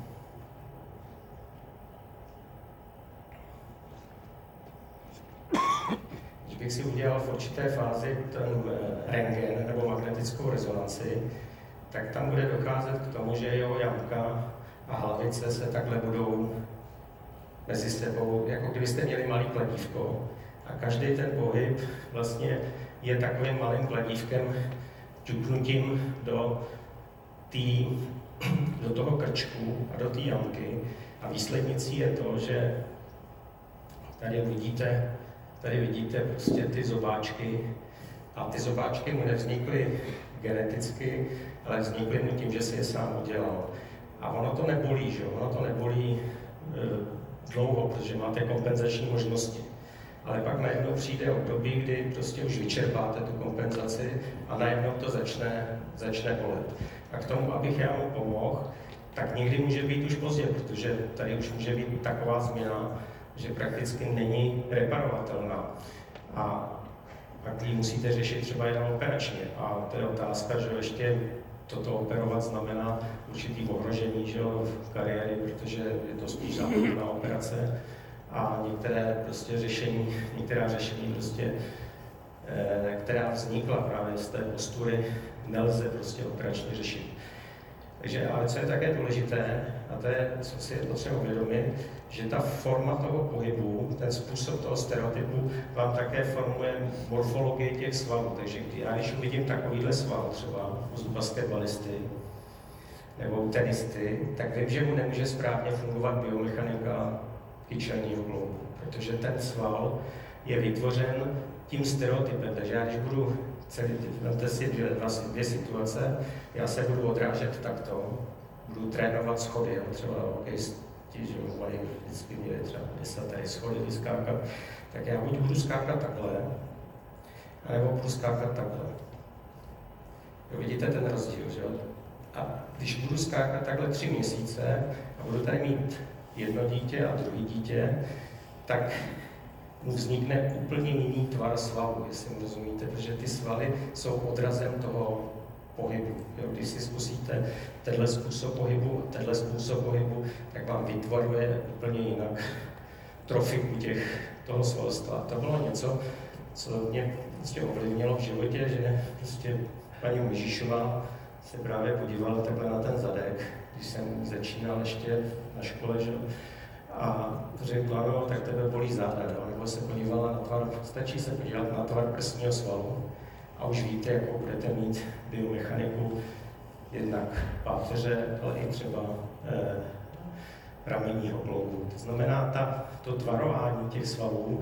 Když bych si udělal v určité fázi ten rentgen nebo magnetickou rezonanci, tak tam bude docházet k tomu, že jeho jamka a hlavice se takhle budou mezi sebou, jako kdybyste měli malý kladívko a každý ten pohyb vlastně je takovým malým kladívkem ťuknutím do toho krčku a do té jamky. A výslednicí je to, že tady vidíte prostě ty zobáčky. A ty zobáčky mu nevznikly geneticky, ale vznikly mu tím, že si je sám udělal. A ono to nebolí, že? Ono to nebolí dlouho, protože máte kompenzační možnosti. Ale pak najednou přijde období, kdy prostě už vyčerpáte tu kompenzaci a najednou to začne bolet. A k tomu, abych já mu pomohl, tak někdy může být už pozdě, protože tady už může být taková změna, že prakticky není reparovatelná. A pak ji musíte řešit třeba jenom operačně. A to je otázka, že ještě toto operovat znamená určitý ohrožení, že jo, v kariéře, protože je to spíš záhodná operace. A některá řešení prostě, která vznikla právě z té postury, nelze prostě operačně řešit. Takže, ale co je také důležité, a to je, co si je potřeba uvědomit, že ta forma toho pohybu, ten způsob toho stereotypu vám také formuje morfologii těch svalů. Takže já když uvidím takovýhle sval třeba u basketbalisty nebo u tenisty, tak vím, že mu nemůže správně fungovat biomechanika kyčelního kloubu, protože ten sval je vytvořen tím stereotypem. Takže já když budu celý, vemte si dvě situace, já se budu odrážet takto, budu trénovat schody, jo, třeba hokejisti, že mají vždycky měli třeba 10 tady schody vyskákat, tak já buď budu skákat takhle, nebo budu skákat takhle. Jo, vidíte ten rozdíl, že jo? A když budu skákat takhle 3 měsíce a budu tady mít jedno dítě a druhé dítě, tak mu vznikne úplně jiný tvar svalů, jestli mu rozumíte, protože ty svaly jsou odrazem toho pohybu. Jo, když si zkusíte tenhle způsob pohybu, tak vám vytvaruje úplně jinak trofiku toho svalstva. To bylo něco, co mě prostě ovlivnilo v životě, že prostě paní Mojžíšová se právě podívala takhle na ten zadek, když jsem začínal ještě na škole, že? A řekla, no, tak tebe bolí záda, nebo se podívala na tvar, stačí se podívat na tvar prsního svalu a už víte, jakou budete mít biomechaniku jednak páteře, ale i třeba ramenního kloubu. To znamená, to tvarování těch svalů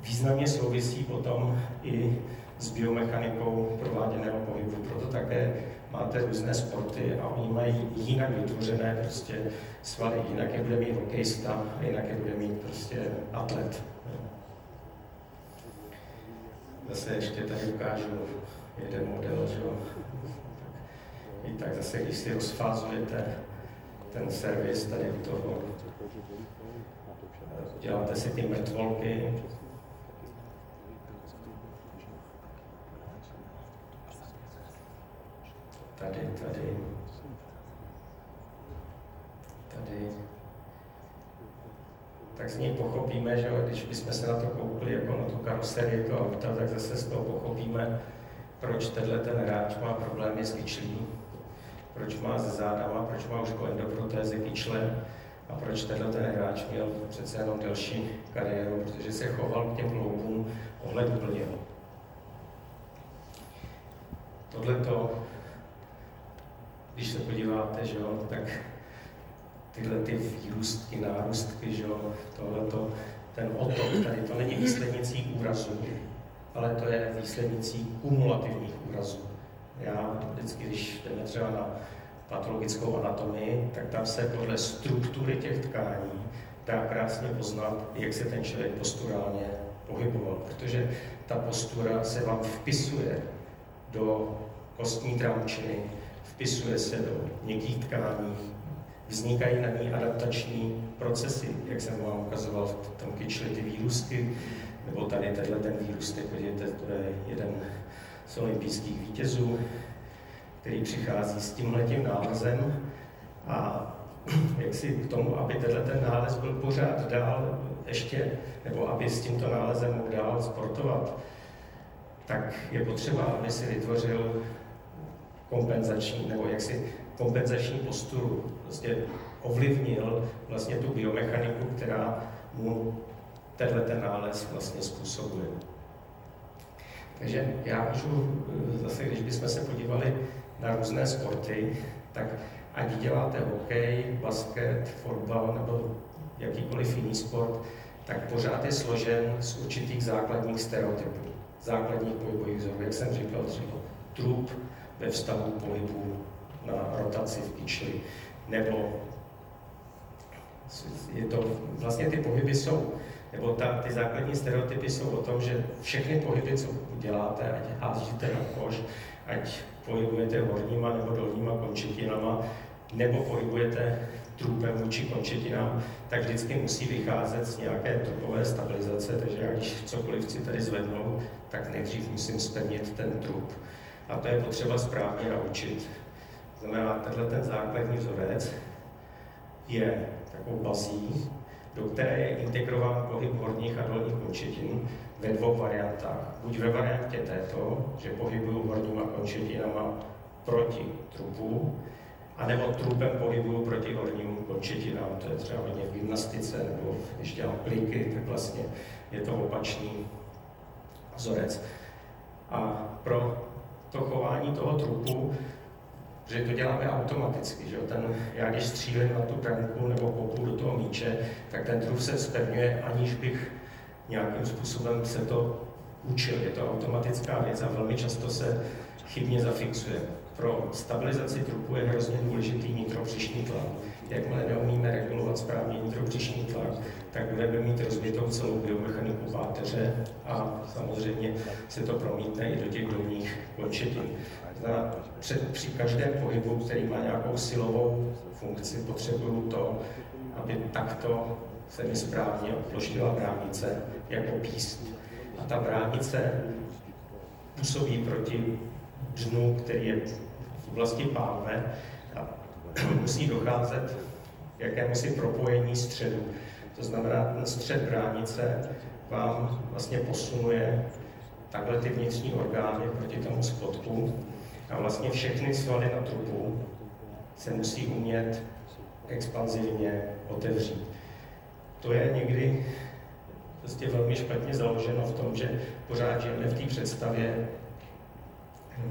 významně souvisí potom i s biomechanikou prováděného pohybu. Proto také máte různé sporty a oni mají jinak vytvořené prostě svaly. Jinak je bude mít hokejista a jinak je bude mít prostě atlet. Zase ještě tady ukážu jeden model, že jo. I tak zase, když si rozfázujete ten servis tady u toho, děláte si ty mrtvolky, tady. Tak z ní pochopíme, že když bychom se na to koukli jako na tu karoserii toho auta, tak zase z toho pochopíme, proč ten hráč má problémy s kyčlí, proč má se zádama, proč má už kolem do protézy kyčle a proč ten hráč měl přece jenom delší kariéru, protože se choval k těm kloubům ohleduplně. Tohleto, když se podíváte, že jo, tak tyhle ty výrůstky, nárůstky, že jo, tohleto, ten otok, tady to není výslednicí úrazů, ale to je výslednicí kumulativních úrazů. Já vždycky, když jdeme třeba na patologickou anatomii, tak tam se podle struktury těch tkání dá krásně poznat, jak se ten člověk posturálně pohyboval, protože ta postura se vám vpisuje do kostní trámčiny, vpisuje se do měkkých tkání, vznikají na ní adaptační procesy, jak jsem vám ukazoval v tom kyčli, ty výrůstky, nebo tady ten výrůstek, vidíte, to je jeden z olympijských vítězů, který přichází s tímhletím nálezem a jak si k tomu, aby ten nález byl pořád dál ještě, nebo aby s tímto nálezem mohl dál sportovat, tak je potřeba, aby si vytvořil kompenzační, nebo jaksi kompenzační posturu, vlastně ovlivnil vlastně tu biomechaniku, která mu tenhle nález vlastně způsobuje. Takže já můžu, zase když bychom se podívali na různé sporty, tak ať děláte hokej, basket, fotbal nebo jakýkoliv jiný sport, tak pořád je složen z určitých základních stereotypů, základních pohybových vzorů, jak jsem říkal, třeba trup ve vztahu pohybu na rotaci v kyčli, nebo je to, vlastně ty pohyby jsou, nebo ty základní stereotypy jsou o tom, že všechny pohyby, co děláte, ať házíte na koš, ať pohybujete horníma nebo dolníma končetinama, nebo pohybujete trupem vůči končetinám, tak vždycky musí vycházet z nějaké trupové stabilizace, takže já když cokoliv chci tady zvednout, tak nejdřív musím spevnit ten trup. A to je potřeba správně naučit. Znamená, tenhle základní vzorec je takovou bazí, do které je integrován pohyb horních a dolních končetin ve dvou variantách. Buď ve variantě této, že pohybuju horníma končetinama proti trupu, anebo trubem pohybu proti horním končetinám, to je třeba hodně v gymnastice, nebo když dělám pliky, tak vlastně je to opačný vzorec. A pro to chování toho trupu, že to děláme automaticky, že já když střílím na tu branku nebo kopu do toho míče, tak ten trup se zpevňuje, aniž bych nějakým způsobem se to učil. Je to automatická věc a velmi často se chybně zafixuje. Pro stabilizaci trupu je hrozně důležitý nitropříšní tlak. Jakmile neumíme regulovat správně nitropříšní tlak, tak budeme mít rozbitou celou biomechaniku páteře a samozřejmě se to promítne i do těch dolních končetin. Při každém pohybu, který má nějakou silovou funkci, potřebuju to, aby takto se mi správně odložila bránice jako píst. A ta bránice působí proti dnu, který je v oblasti pánve, a musí docházet k jakémusi propojení středu. To znamená, ten střed bránice vám vlastně posunuje takhle ty vnitřní orgány proti tomu spodku a vlastně všechny svaly na trupu se musí umět expanzivně otevřít. To je někdy prostě velmi špatně založeno v tom, že pořád žijeme v té představě.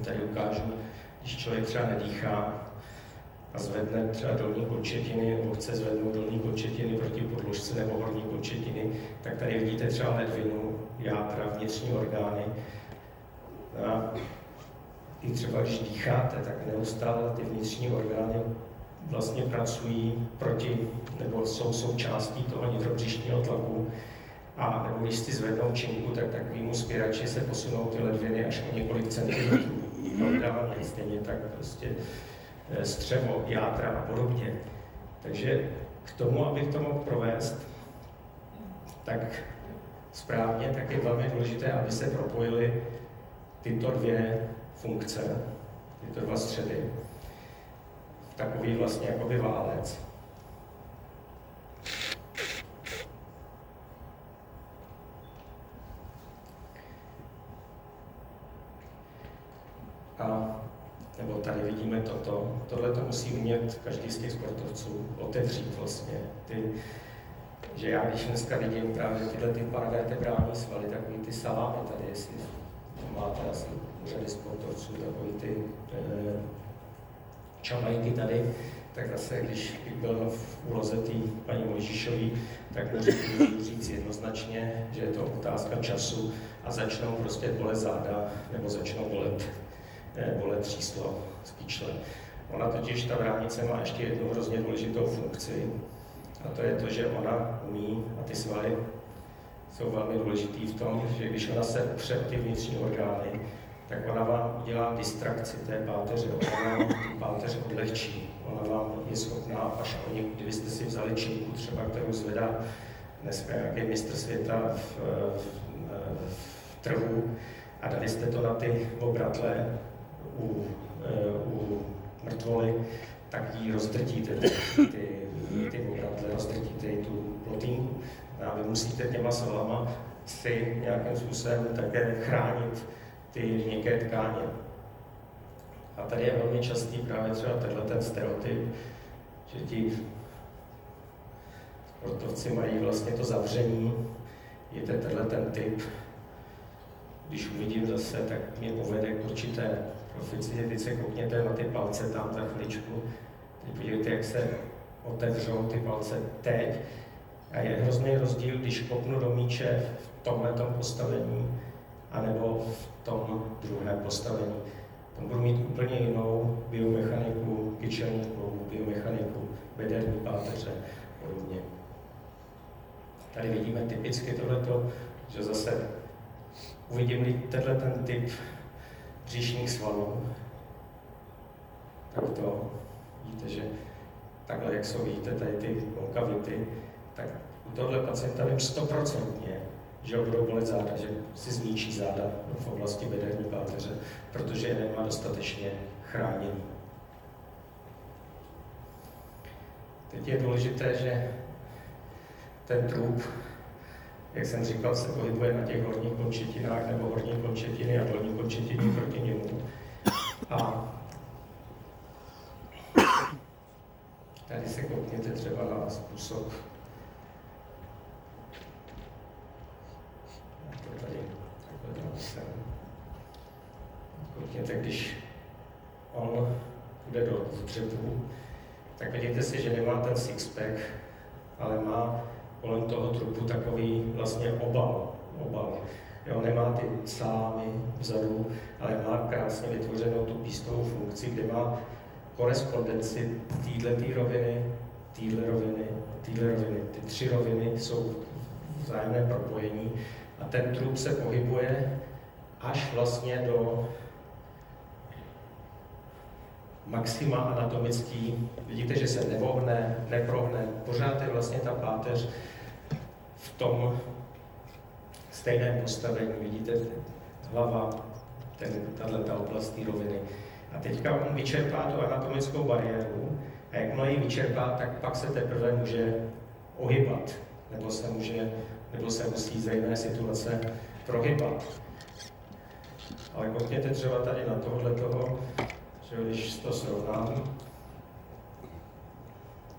Tady ukážu, když člověk třeba nedýchá a zvedne třeba dolní končetiny, nebo chce zvednout dolní končetiny proti podložce nebo horní končetiny, tak tady vidíte třeba ledvinu, játra, vnitřní orgány. A i třeba když dýcháte, tak neustále ty vnitřní orgány vlastně pracují proti, nebo jsou součástí toho nitropříšního tlaku. A nebo když si zvednou činku, tak takovýmu spírači se posunou ty ledviny až o několik centimetrů. Stejně tak prostě střevo, játra a podobně. Takže k tomu, abych to mohl provést, tak správně, tak je velmi důležité, aby se propojily tyto dvě funkce, tyto dva středy. Takový vlastně jakoby válec. Nebo tady vidíme toto, tohle to musí umět každý z těch sportovců otevřít vlastně. Že já když dneska vidím právě tyhle ty paravertebrální svaly, takový ty salámy tady, jestli máte asi řady sportovců, takový ty čamajky tady, tak zase když byl v úloze té paní Mojžíšový, tak můžu říct jednoznačně, že je to otázka času a začnou prostě bolet záda nebo začnou bolet tříslo z píčle. Ona totiž, ta bránice má ještě jednu hrozně důležitou funkci a to je to, že ona umí, a ty svaly jsou velmi důležitý v tom, že když ona se upře ty vnitřní orgány, tak ona vám udělá distrakci té páteře, ona vám tu páteř odlehčí. Ona vám je schopná, až oni, kdybyste si vzali činku třeba, kterou zvedá dneska nějaký mistr světa v trhu a dali jste to na ty obratle, u mrtvoly, tak ji rozdrtíte, ty obratle, rozdrtíte i tu plotínku. A vy musíte těma svalama si nějakým způsobem také chránit ty měkké tkáně. A tady je velmi častý právě třeba tenhle stereotyp, že ti sportovci mají vlastně to zavření, je to tenhle typ. Když uvidím zase, tak mě povede k určité profesionalizaci. Teď se koukněte na ty palce tam za chviličku. Teď podívejte, jak se otevřou ty palce teď. A je hrozný rozdíl, když kopnu do míče v tomhletom postavení, anebo v tom druhém postavení. Tam budu mít úplně jinou biomechaniku, kyčelní kloubu, biomechaniku, bederní páteře a podobně. Tady vidíme typicky tohleto, že zase uvidím tenhle typ břišních svalů, tak to vidíte, že takhle, jak jsou, vidíte tady ty konkavity, tak u tohle pacienta vím 100%, že ho budou bolet záda, že si zničí záda v oblasti bederní páteře, protože je nemá dostatečně chráněný. Teď je důležité, že ten trup, jak jsem říkal, se pohybuje na těch horních končetinách, nebo horní končetiny a dolní končetiny proti němu. A Tady se koukněte třeba na způsob. Já to tady takhle jsem. Koukněte, když on jde do střepu, tak vidíte si, že nemá ten sixpack, ale má kolem toho trupu takový vlastně obal. Jo, nemá ty slámy vzadu, ale má krásně vytvořenou tu pístovou funkci, kde má korespondenci téhle roviny. Ty tři roviny jsou vzájemné propojení a ten trup se pohybuje až vlastně do maxima anatomický. Vidíte, že se nevohne, neprohne, pořád je vlastně ta páteř v tom stejném postavení. Vidíte, hlava, tato oblast té roviny. A teďka on vyčerpá tu anatomickou bariéru a jakmile ji vyčerpá, tak pak se teprve může ohybat, nebo se musí za jiné situace prohybat. Ale koukněte třeba tady na tohletoho, že když to srovnám,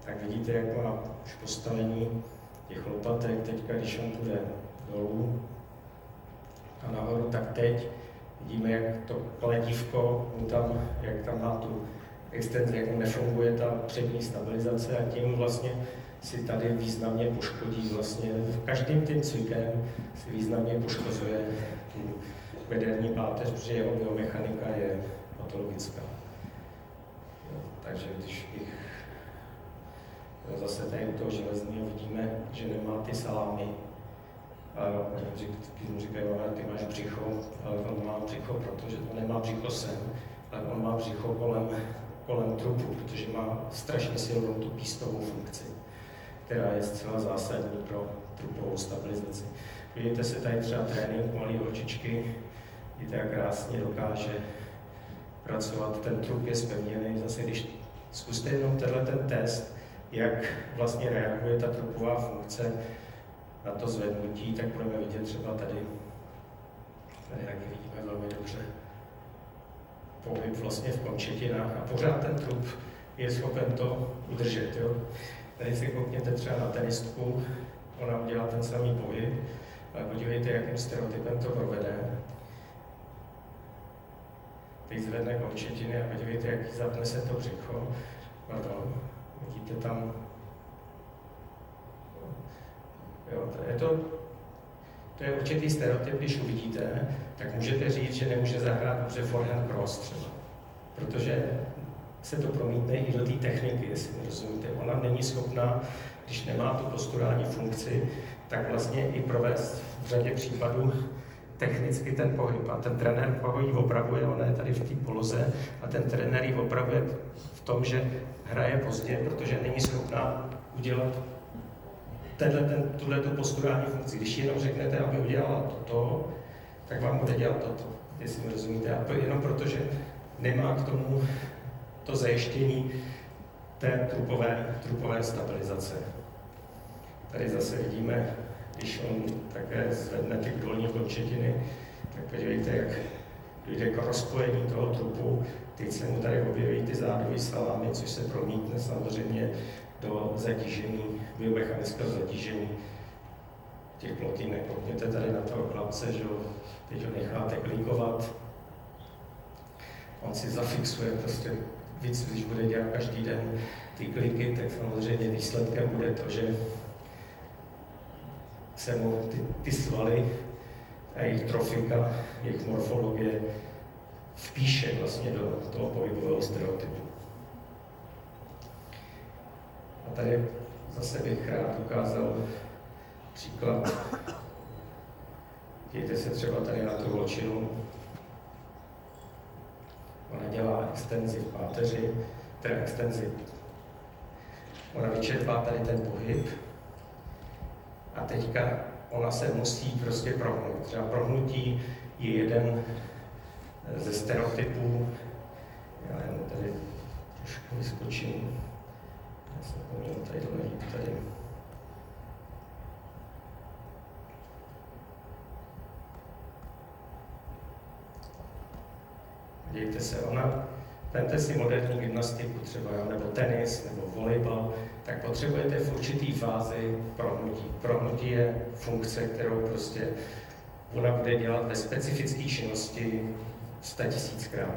tak vidíte, jak má už postavení těch lopatek. Teďka, když on půjde dolů a nahoru, tak teď vidíme, jak to kladívko, jak tam má tu extenzi, jak mu nefunguje ta přední stabilizace a tím vlastně si tady významně poškodí vlastně, každým tím cvikem si významně poškozuje tu bederní páteř, protože jeho biomechanika je patologická. Takže když bych zase tady u toho železného vidíme, že nemá ty salámy, když mu říkají, ty máš břicho, ale on má břicho, protože on nemá břicho sem, ale on má břicho kolem trupu, protože má strašně silnou tu pístovou funkci, která je zcela zásadní pro trupovou stabilizaci. Vidíte si tady třeba trénink malé holčičky, vidíte, jak krásně dokáže pracovat, ten trup je zpevněný. Zase když zkuste jenom tenhle test, jak vlastně reaguje ta trupová funkce na to zvednutí, tak budeme vidět třeba tady jak vidíme velmi dobře pohyb vlastně v končetinách a pořád ten trup je schopen to udržet. Jo? Tady si koukněte třeba na tenistku, ona udělá ten samý pohyb, ale podívejte, jakým stereotypem to provede. Teď zvedne končetiny a podívejte, jak zapne se to břicho. Vidíte tam. Jo, to je určitý stereotyp, když uvidíte, tak můžete říct, že nemůže zahrát dobře forehand cross třeba. Protože se to promítne i do té techniky, jestli mi rozumíte. Ona není schopná, když nemá tu posturální funkci, tak vlastně i provést v řadě případů technicky ten pohyb. A ten trenér ji opravuje, ona je tady v té poloze, a ten trenér ji opravuje v tom, že hraje pozdě, protože není schopná udělat tuto posturální funkci. Když jenom řeknete, aby udělala toto, tak vám bude dělat toto, jestli mi rozumíte. A to jenom proto, že nemá k tomu to zajištění té trupové stabilizace. Tady zase vidíme, když on také zvedne ty dolní končetiny, tak podívejte, jak dojde k rozpojení toho trupu. Teď se mu tady objeví ty zádové salámy, což se promítne samozřejmě do zatížení, biomechanického zatížení těch plotínek. Koukněte tady na toho chlapce, že teď ho necháte klikovat. On si zafixuje prostě víc, když bude dělat každý den ty kliky, tak samozřejmě výsledkem bude to, že se mu ty svaly a jejich trofika, jejich morfologie vpíše vlastně do toho pohybového stereotypu. A tady zase bych rád ukázal příklad. Dějte se třeba tady na tu holčinu. Ona dělá extenzi v páteři, teda extenzi. Ona vyčerpá tady ten pohyb a teďka ona se musí prostě prohnout. Třeba prohnutí je jeden ze stereotypů. Já jenom tady trošku vyskočím. Já jsem to tady. Dějte se, ona Vemte si moderní gymnastiku třeba, nebo tenis, nebo volejbal, tak potřebujete v určitý fázi prohnutí. Prohnutí je funkce, kterou prostě ona bude dělat ve specifické činnosti 100 000krát.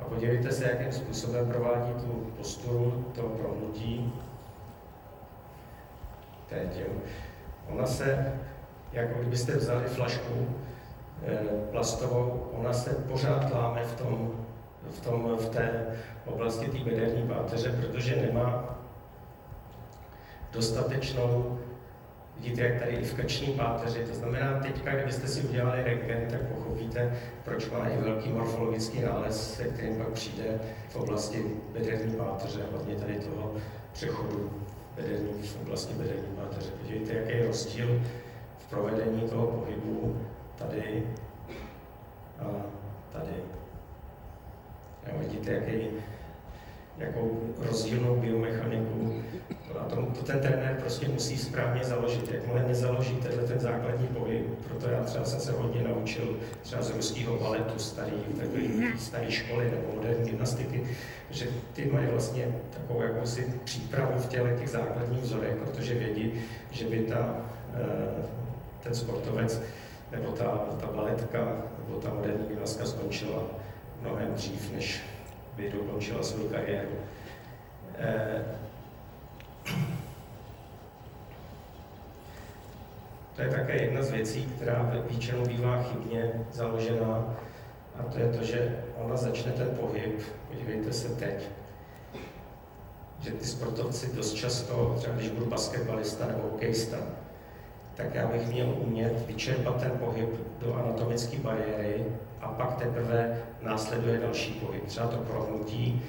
A podívejte se, jakým způsobem provádí tu posturu, to prohnutí. Teď, jo. Ona se, jako kdybyste vzali flašku plastovou, ona se pořád láme v té oblasti té bederní páteře, protože nemá dostatečnou, vidíte, jak tady i v krční páteři, to znamená teďka, kdybyste si udělali rentgen, tak pochopíte, proč má i velký morfologický nález, se kterým pak přijde v oblasti bederní páteře, hlavně tady toho přechodu v oblasti bederní páteře. Vidíte, jaký je rozdíl v provedení toho pohybu tady a tady. A vidíte, jakou rozdílnou biomechaniku. A to ten trenér prostě musí správně založit. Jakmile nezaloží tenhle ten základní pohyb, proto já třeba jsem se hodně naučil třeba z ruského baletu, staré školy nebo moderní gymnastiky, že ty mají vlastně takovou jakousi přípravu v těle těch základních vzorech, protože vědí, že by ten sportovec nebo ta baletka nebo ta moderní gymnastka skončila mnohem dřív, než by dokončila svou kariéru. To je také jedna z věcí, která většinou bývá chybně založená, a to je to, že ona začne ten pohyb, podívejte se teď, že ty sportovci dost často, třeba když budu basketbalista nebo hokejista, tak já bych měl umět vyčerpat ten pohyb do anatomické bariéry a pak teprve následuje další pohyb, třeba to prohnutí.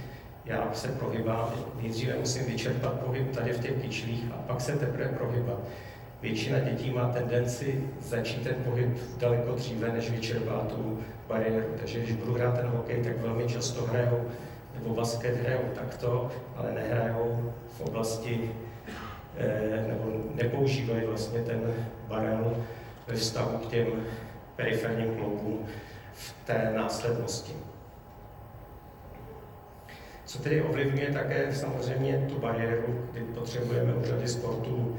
Já se prohybám, nejdříve musím vyčerpat pohyb tady v těch kyčlích a pak se teprve prohybat. Většina dětí má tendenci začít ten pohyb daleko dříve, než vyčerpá tu bariéru. Takže když budu hrát ten hokej, tak velmi často hrajou, nebo basket hrajou takto, ale nehrajou v oblasti, nebo nepoužívají vlastně ten barel ve vztahu k těm periferním kloubům v té následnosti. Co tedy ovlivňuje také samozřejmě tu bariéru, kdy potřebujeme u řady sportů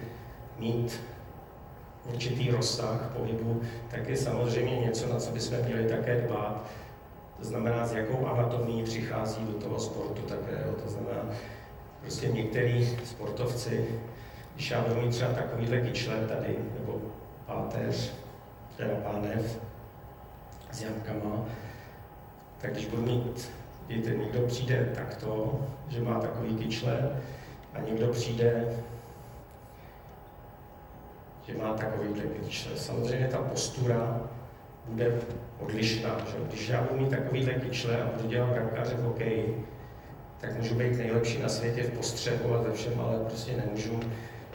mít určitý rozsah pohybu, tak je samozřejmě něco, na co bychom měli také dbát. To znamená, s jakou anatomií přichází do toho sportu takého. To znamená, prostě některý sportovci, když já budu mít třeba takovýhle kyčle tady, nebo páteř, teda pánev s jamkama, tak když budu mít, vidíte, někdo přijde takto, že má takový kyčle, a někdo přijde, že má takovýhle kyčle. Samozřejmě ta postura bude odlišná, že? Když já budu mít takovýhle kyčle a budu dělat brankáře v hokeji, tak můžu být nejlepší na světě v postřehu a ve všem, ale prostě nemůžu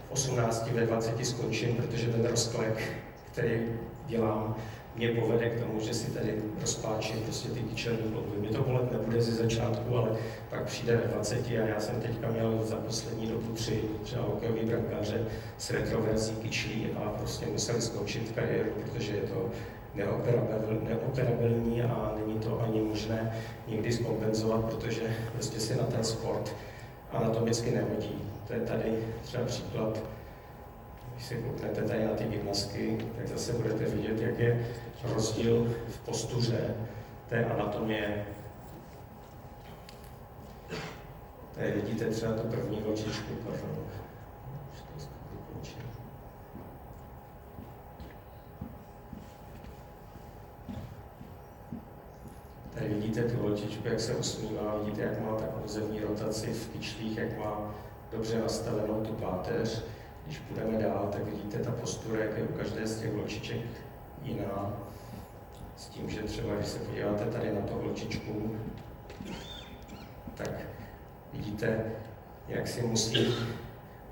v 18, ve 20 skončím, protože ten rozklek, který dělám, mě povede k tomu, že si tady rozpáčím prostě ty kyčelní klouby. Mě to bolet nebude ze začátku, ale pak přijde ve 20 a já jsem teďka měl za poslední dobu 3 třeba hokejový brankáře s retroverzí kyčlí a prostě musel skončit kariéru, protože je to neoperabilní a není to ani možné nikdy zkompenzovat, protože prostě si na ten sport anatomicky nehodí. To je tady třeba příklad. Když se kouknete tady na ty gymnastky, tak zase budete vidět, jak je rozdíl v postuře té anatomie. Tady vidíte třeba tu první očičku. Tady vidíte tu očičku, jak se usmívá, vidíte, jak má takovou zemní rotaci v kyčlích, jak má dobře nastavenou tu páteř. Když půjdeme dál, tak vidíte ta postura, jak je u každé z těch vlčiček jiná. S tím, že třeba když se podíváte tady na tu vlčičku, tak vidíte, jak si musí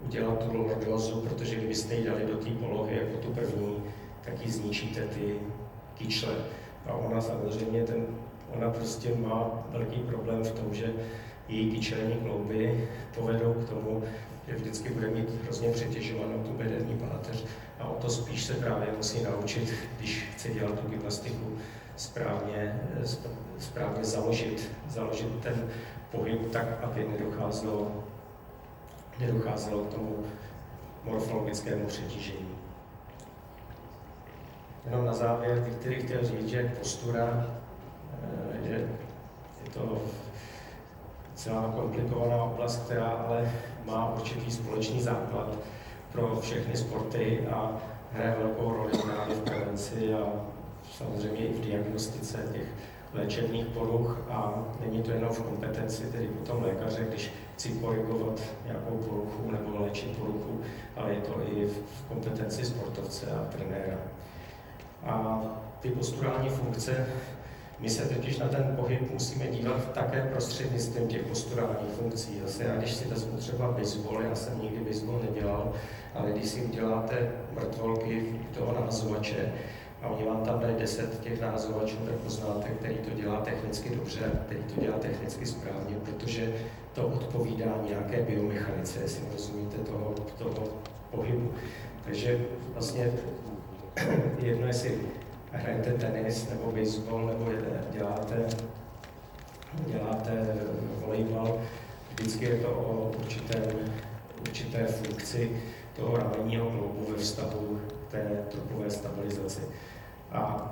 udělat tu lordozu, protože kdybyste ji dali do té polohy jako tu první, tak ji zničíte ty kyčle. A ona samozřejmě, ona prostě má velký problém v tom, že její kyčelní klouby povedou k tomu, že vždycky bude mít hrozně přetěžovanou tu bederní páteř. A o to spíš se právě musí naučit, když chce dělat tu gymnastiku, správně založit ten pohybu tak, aby nedocházelo k tomu morfologickému přetížení. Jenom na závěr bych tedy chtěl říct, že postura je to celá komplikovaná oblast, která ale má určitý společný základ pro všechny sporty a hraje velkou roli v prevenci a samozřejmě i v diagnostice těch léčebných poruch, a není to jenom v kompetenci tedy potom lékaře, když chci korigovat nějakou poruchu nebo léčit poruchu, ale je to i v kompetenci sportovce a trenéra. A ty posturální funkce, my se totiž na ten pohyb musíme dívat také prostřednictvím těch posturálních funkcí. Zase já, když si vezmu třeba baseball, já jsem nikdy baseball nedělal, ale když si uděláte mrtvolky toho názovače a oni vám tam dají 10 těch názovačů, tak poznáte, který to dělá technicky dobře, který to dělá technicky správně, protože to odpovídá nějaké biomechanice, jestli rozumíte toho pohybu. Takže vlastně jedno, jestli hrajete tenis nebo baseball nebo děláte volejbal, vždycky je to o určité funkci toho ramenního kloubu ve vztahu k té tropové stabilizaci. A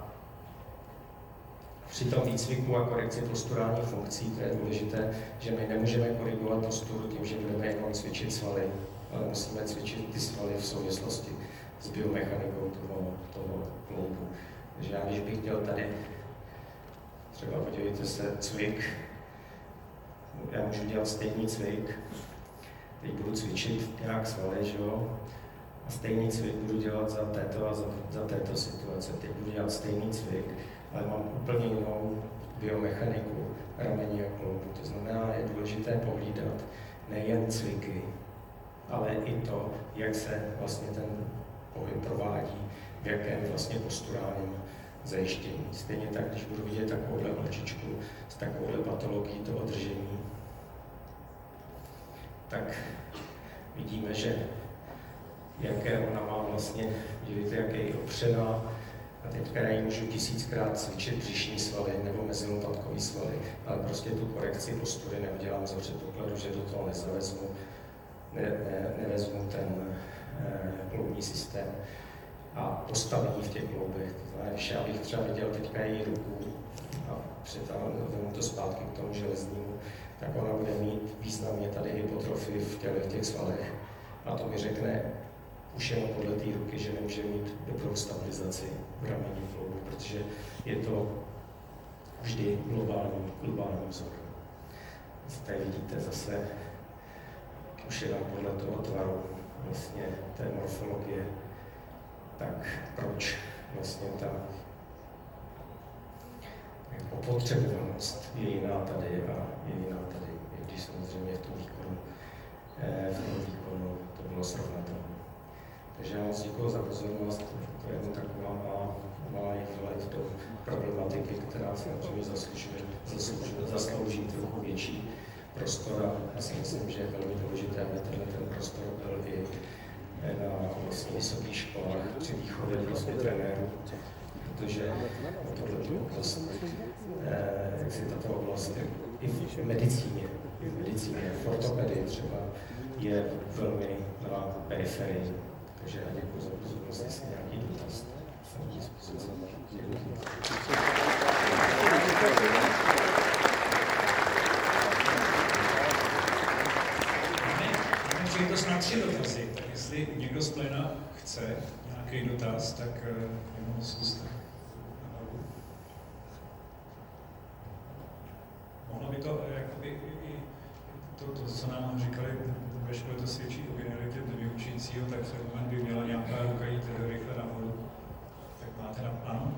při tom výcviku a korekci posturální funkcí, to je důležité, že my nemůžeme korigovat posturu tím, že budeme jenom cvičit svaly, ale musíme cvičit ty svaly v souvislosti s biomechanikou toho kloubu. Takže já, když bych dělal tady, třeba podívejte se, cvik, já můžu dělat stejný cvik, teď budu cvičit nějak svaly, že jo? A stejný cvik budu dělat za této situace, teď budu dělat stejný cvik, ale mám úplně jinou biomechaniku ramení a kloubu. To znamená, je důležité pohlídat nejen cviky, ale i to, jak se vlastně ten pohyb provádí, v jakém vlastně posturálním zajištění. Stejně tak, když budu vidět takovouhle vlčičku s takovouhle patologií toho držení, tak vidíme, že jaké ona má vlastně, vidíte, jak je opřená, a teďka já ji můžu tisíckrát cvičit břišní svaly nebo mezilopatkové svaly, ale prostě tu korekci postury neudělám za předpokladu, že do toho nevezmu ten kloubní systém a postavení v těch kloubech. To znamená, když já bych třeba viděl teďka její ruku a přetáhnu to zpátky k tomu železnímu, tak ona bude mít významně tady hypotrofii v těch svalech. A to mi řekne už jenom podle té ruky, že nemůže mít dobrou stabilizaci v ramení kloubu, protože je to vždy globální vzor. Tady vidíte zase už jenom podle toho tvaru vlastně té morfologie, tak proč vlastně ta opotřebovanost je jiná tady a je jiná tady, i když samozřejmě v tom výkonu to bylo srovnatelné. Takže já moc děkuji za pozornost, to je taková malá výhled do problematiky, která se zaslouží trochu větší prostor, a já si myslím, že je velmi důležité, aby ten prostor byl i na vlastně vysokých školách při výchově vlastně trenérů, protože tato oblast i v medicíně, v ortopedii třeba, je velmi na periferii. Takže já děkuji za pozornost, jestli nějaký dotaz. Je to snad 3 dotazy, tak jestli někdo z pléna chce nějaký dotaz, tak jenom zůstat. Mohlo by to, jakoby, to, co nám říkali ve škole, to svědčí o generitě vyučujícího, tak v moment by měla nějaká ruka jít rychle nahoru. Tak máte na plánu?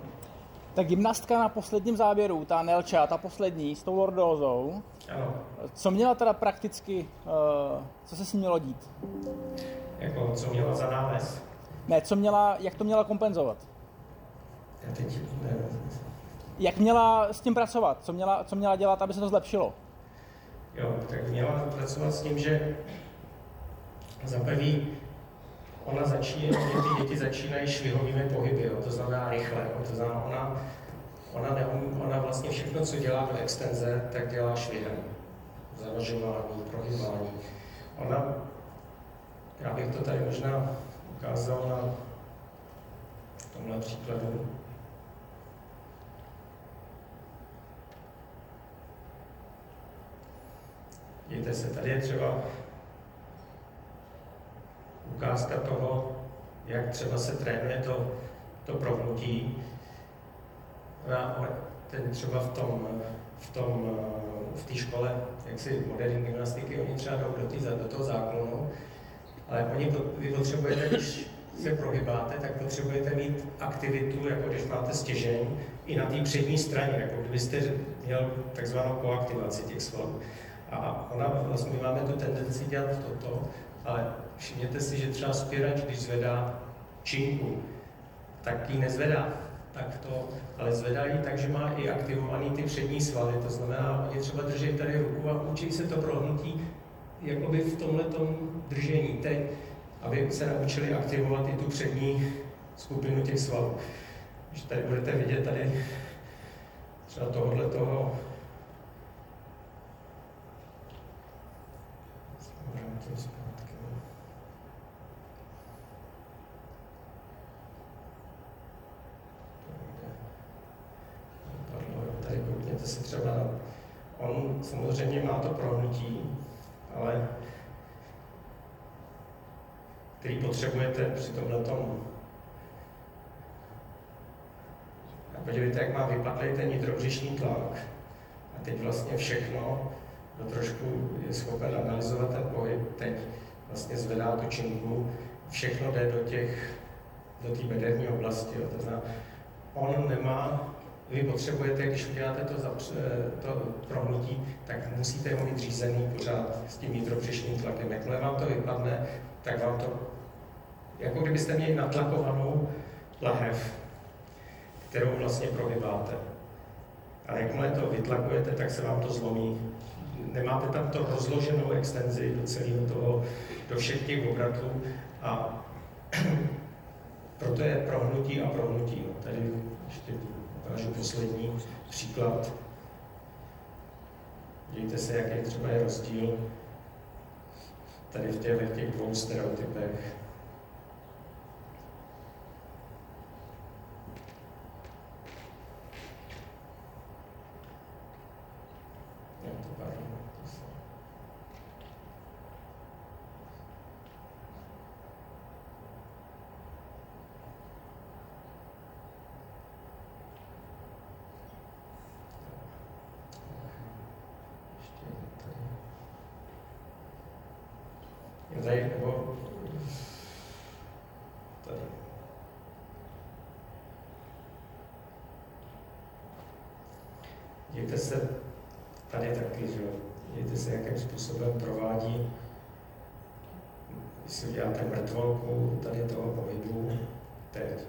Tak gymnastka na posledním záběru, ta Nelča, ta poslední, s tou lordózou. Ano. Co měla teda prakticky, co se s ní mělo dít? Jako, co měla za nález? Ne, jak to měla kompenzovat? Já teď jak měla s tím pracovat? Co měla dělat, aby se to zlepšilo? Jo, tak měla pracovat s tím, že za prvý, ty děti začínají švihovými pohyby, jo, to znamená rychle, jo, to znamená ona vlastně všechno, co dělá do extenze, tak dělá švihem. zavažování, prohývání. Ona, já bych to tady možná ukázal na tomhle příkladu. Dívejte se, tady je třeba ukázka toho, jak třeba se trénuje to prohnutí. Ten třeba v té škole, jak si moderní gymnastiky, oni třeba jdou do toho záklonu, ale vy potřebujete, když se prohybáte, tak potřebujete mít aktivitu, jako když máte stěžení, i na té přední straně, jako kdybyste měl takzvanou koaktivaci těch svalů. A vlastně my máme tu tendenci dělat toto, ale všimněte si, že třeba spěrač, když zvedá činku, tak ji nezvedá takto, ale zvedá ji tak, že má i aktivovaný ty přední svaly, to znamená, je třeba držet tady ruku a učí se to prohnutí jakoby v tomhletom držení teď, aby se naučili aktivovat i tu přední skupinu těch svalů. Když tady budete vidět tady třeba tohoto, tady koukněte se třeba, on samozřejmě má to prohnutí, ale který potřebujete při tomhletom. A podívejte, jak má vypadlý ten vnitrobřišní tlak a teď vlastně všechno, no, trošku je schopen analyzovat ten pohyb, teď vlastně zvedá tu činku, všechno jde do té bederní oblasti. Jo. To znamená, on nemá, vy potřebujete, když uděláte to prohnutí, tak musíte ho mít řízený pořád s tím vnitrobřišním tlakem. Jakmile vám to vypadne, tak vám to, jako kdybyste měli natlakovanou lahev, kterou vlastně prohybáte. A jakmile to vytlakujete, tak se vám to zlomí. Nemáte tam to rozloženou extenzi do celého toho, do všech těch obratů a proto je prohnutí a prohnutí. Tady ještě ukážu poslední příklad. Dívejte se, jaký třeba je rozdíl tady v těch dvou stereotypech. Tady. Dívejte se, tady taky, že jo. Dívejte se, jakým způsobem provádí, když si uděláte mrtvolku tady toho pohybu, teď.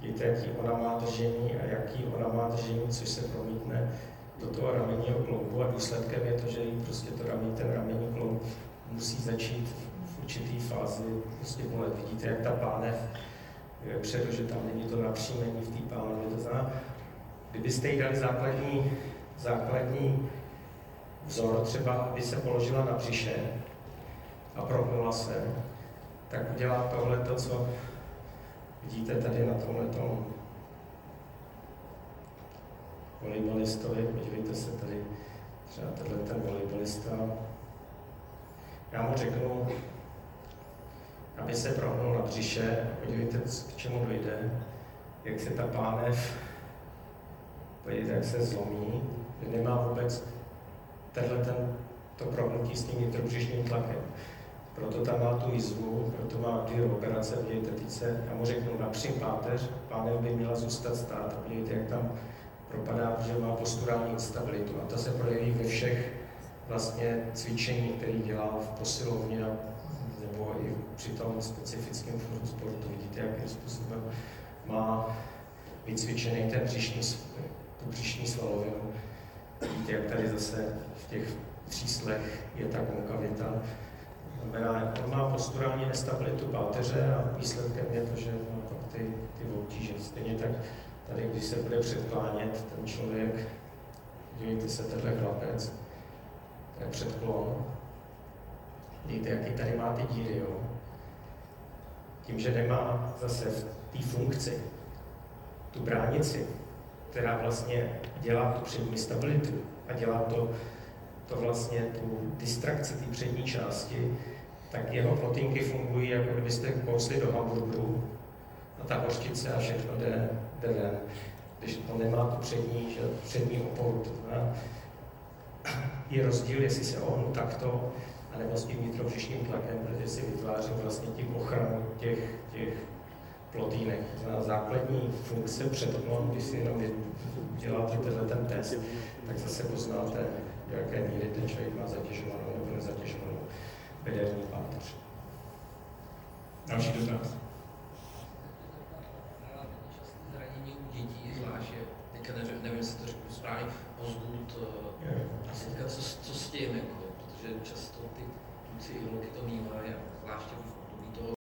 Dívejte, jaký ona má držení a jaký ona má držení, což se promítne do toho ramenního kloubu a důsledkem je to, že jí prostě to ramí, ten ramenní kloub musí začít v určitý fázi prostě bolet. Vidíte, jak ta pánev je předu, že tam není to napříjmení v té pánevě. To znamená, kdybyste jí dali základní vzor, třeba aby se položila na břiše a prohnula se, tak udělá tohleto, co vidíte tady na tomhletom volejbalistovi. Podívejte se tady, třeba ten volejbalista. Já mu řeknu, aby se prohnul na břiše, podívejte, k čemu dojde, jak se ta pánev, podívejte, jak se zlomí, že nemá vůbec to prohnutí s tím vnitrobřišním tlakem. Proto tam má tu jizvu, proto má dvě operace, podívejte, teď se, já mu řeknu, napřím páteř, pánev by měla zůstat stát, a podívejte, jak tam propadá, že má posturální instabilitu a to se projeví ve všech vlastně cvičení, který dělá v posilovně nebo i při tom specifickém sportu. Vidíte, jakým způsobem má vycvičený tu břišní svalovinu. Vidíte, jak tady zase v těch tříslech je ta konkavita. Znamená, on má posturální nestabilitu páteře a výsledkem je to, že má ty obtíže. Stejně tak tady, když se bude předklánět ten člověk, dívejte se, tenhle chlapec, to je předklon, dívejte, jaký tady má ty díry, jo. Tím, že nemá zase v té funkci tu bránici, která vlastně dělá tu přední stabilitu a dělá to vlastně tu distrakci té přední části, tak jeho plotinky fungují, jako kdybyste kousli do hamburgeru a ta hořčice a všechno jde ven, když to nemá tu přední oporu. Je rozdíl, jestli se ohnu takto, anebo s tím vnitrovřišním tlakem, protože si vytváří vlastně tím ochranu těch plotýnek. Základní funkce předklon, když si jenom děláte ten test, tak zase poznáte, do jaké míry ten člověk má zatěžovanou nebo nezatěžovanou bederní páteř. Další dotaz. Zranění u dětí, zvlášť je, teďka nevím, jestli to řeknu správně, ozgůd, co s tím, protože často ty kluci i holky to mývají, zvláště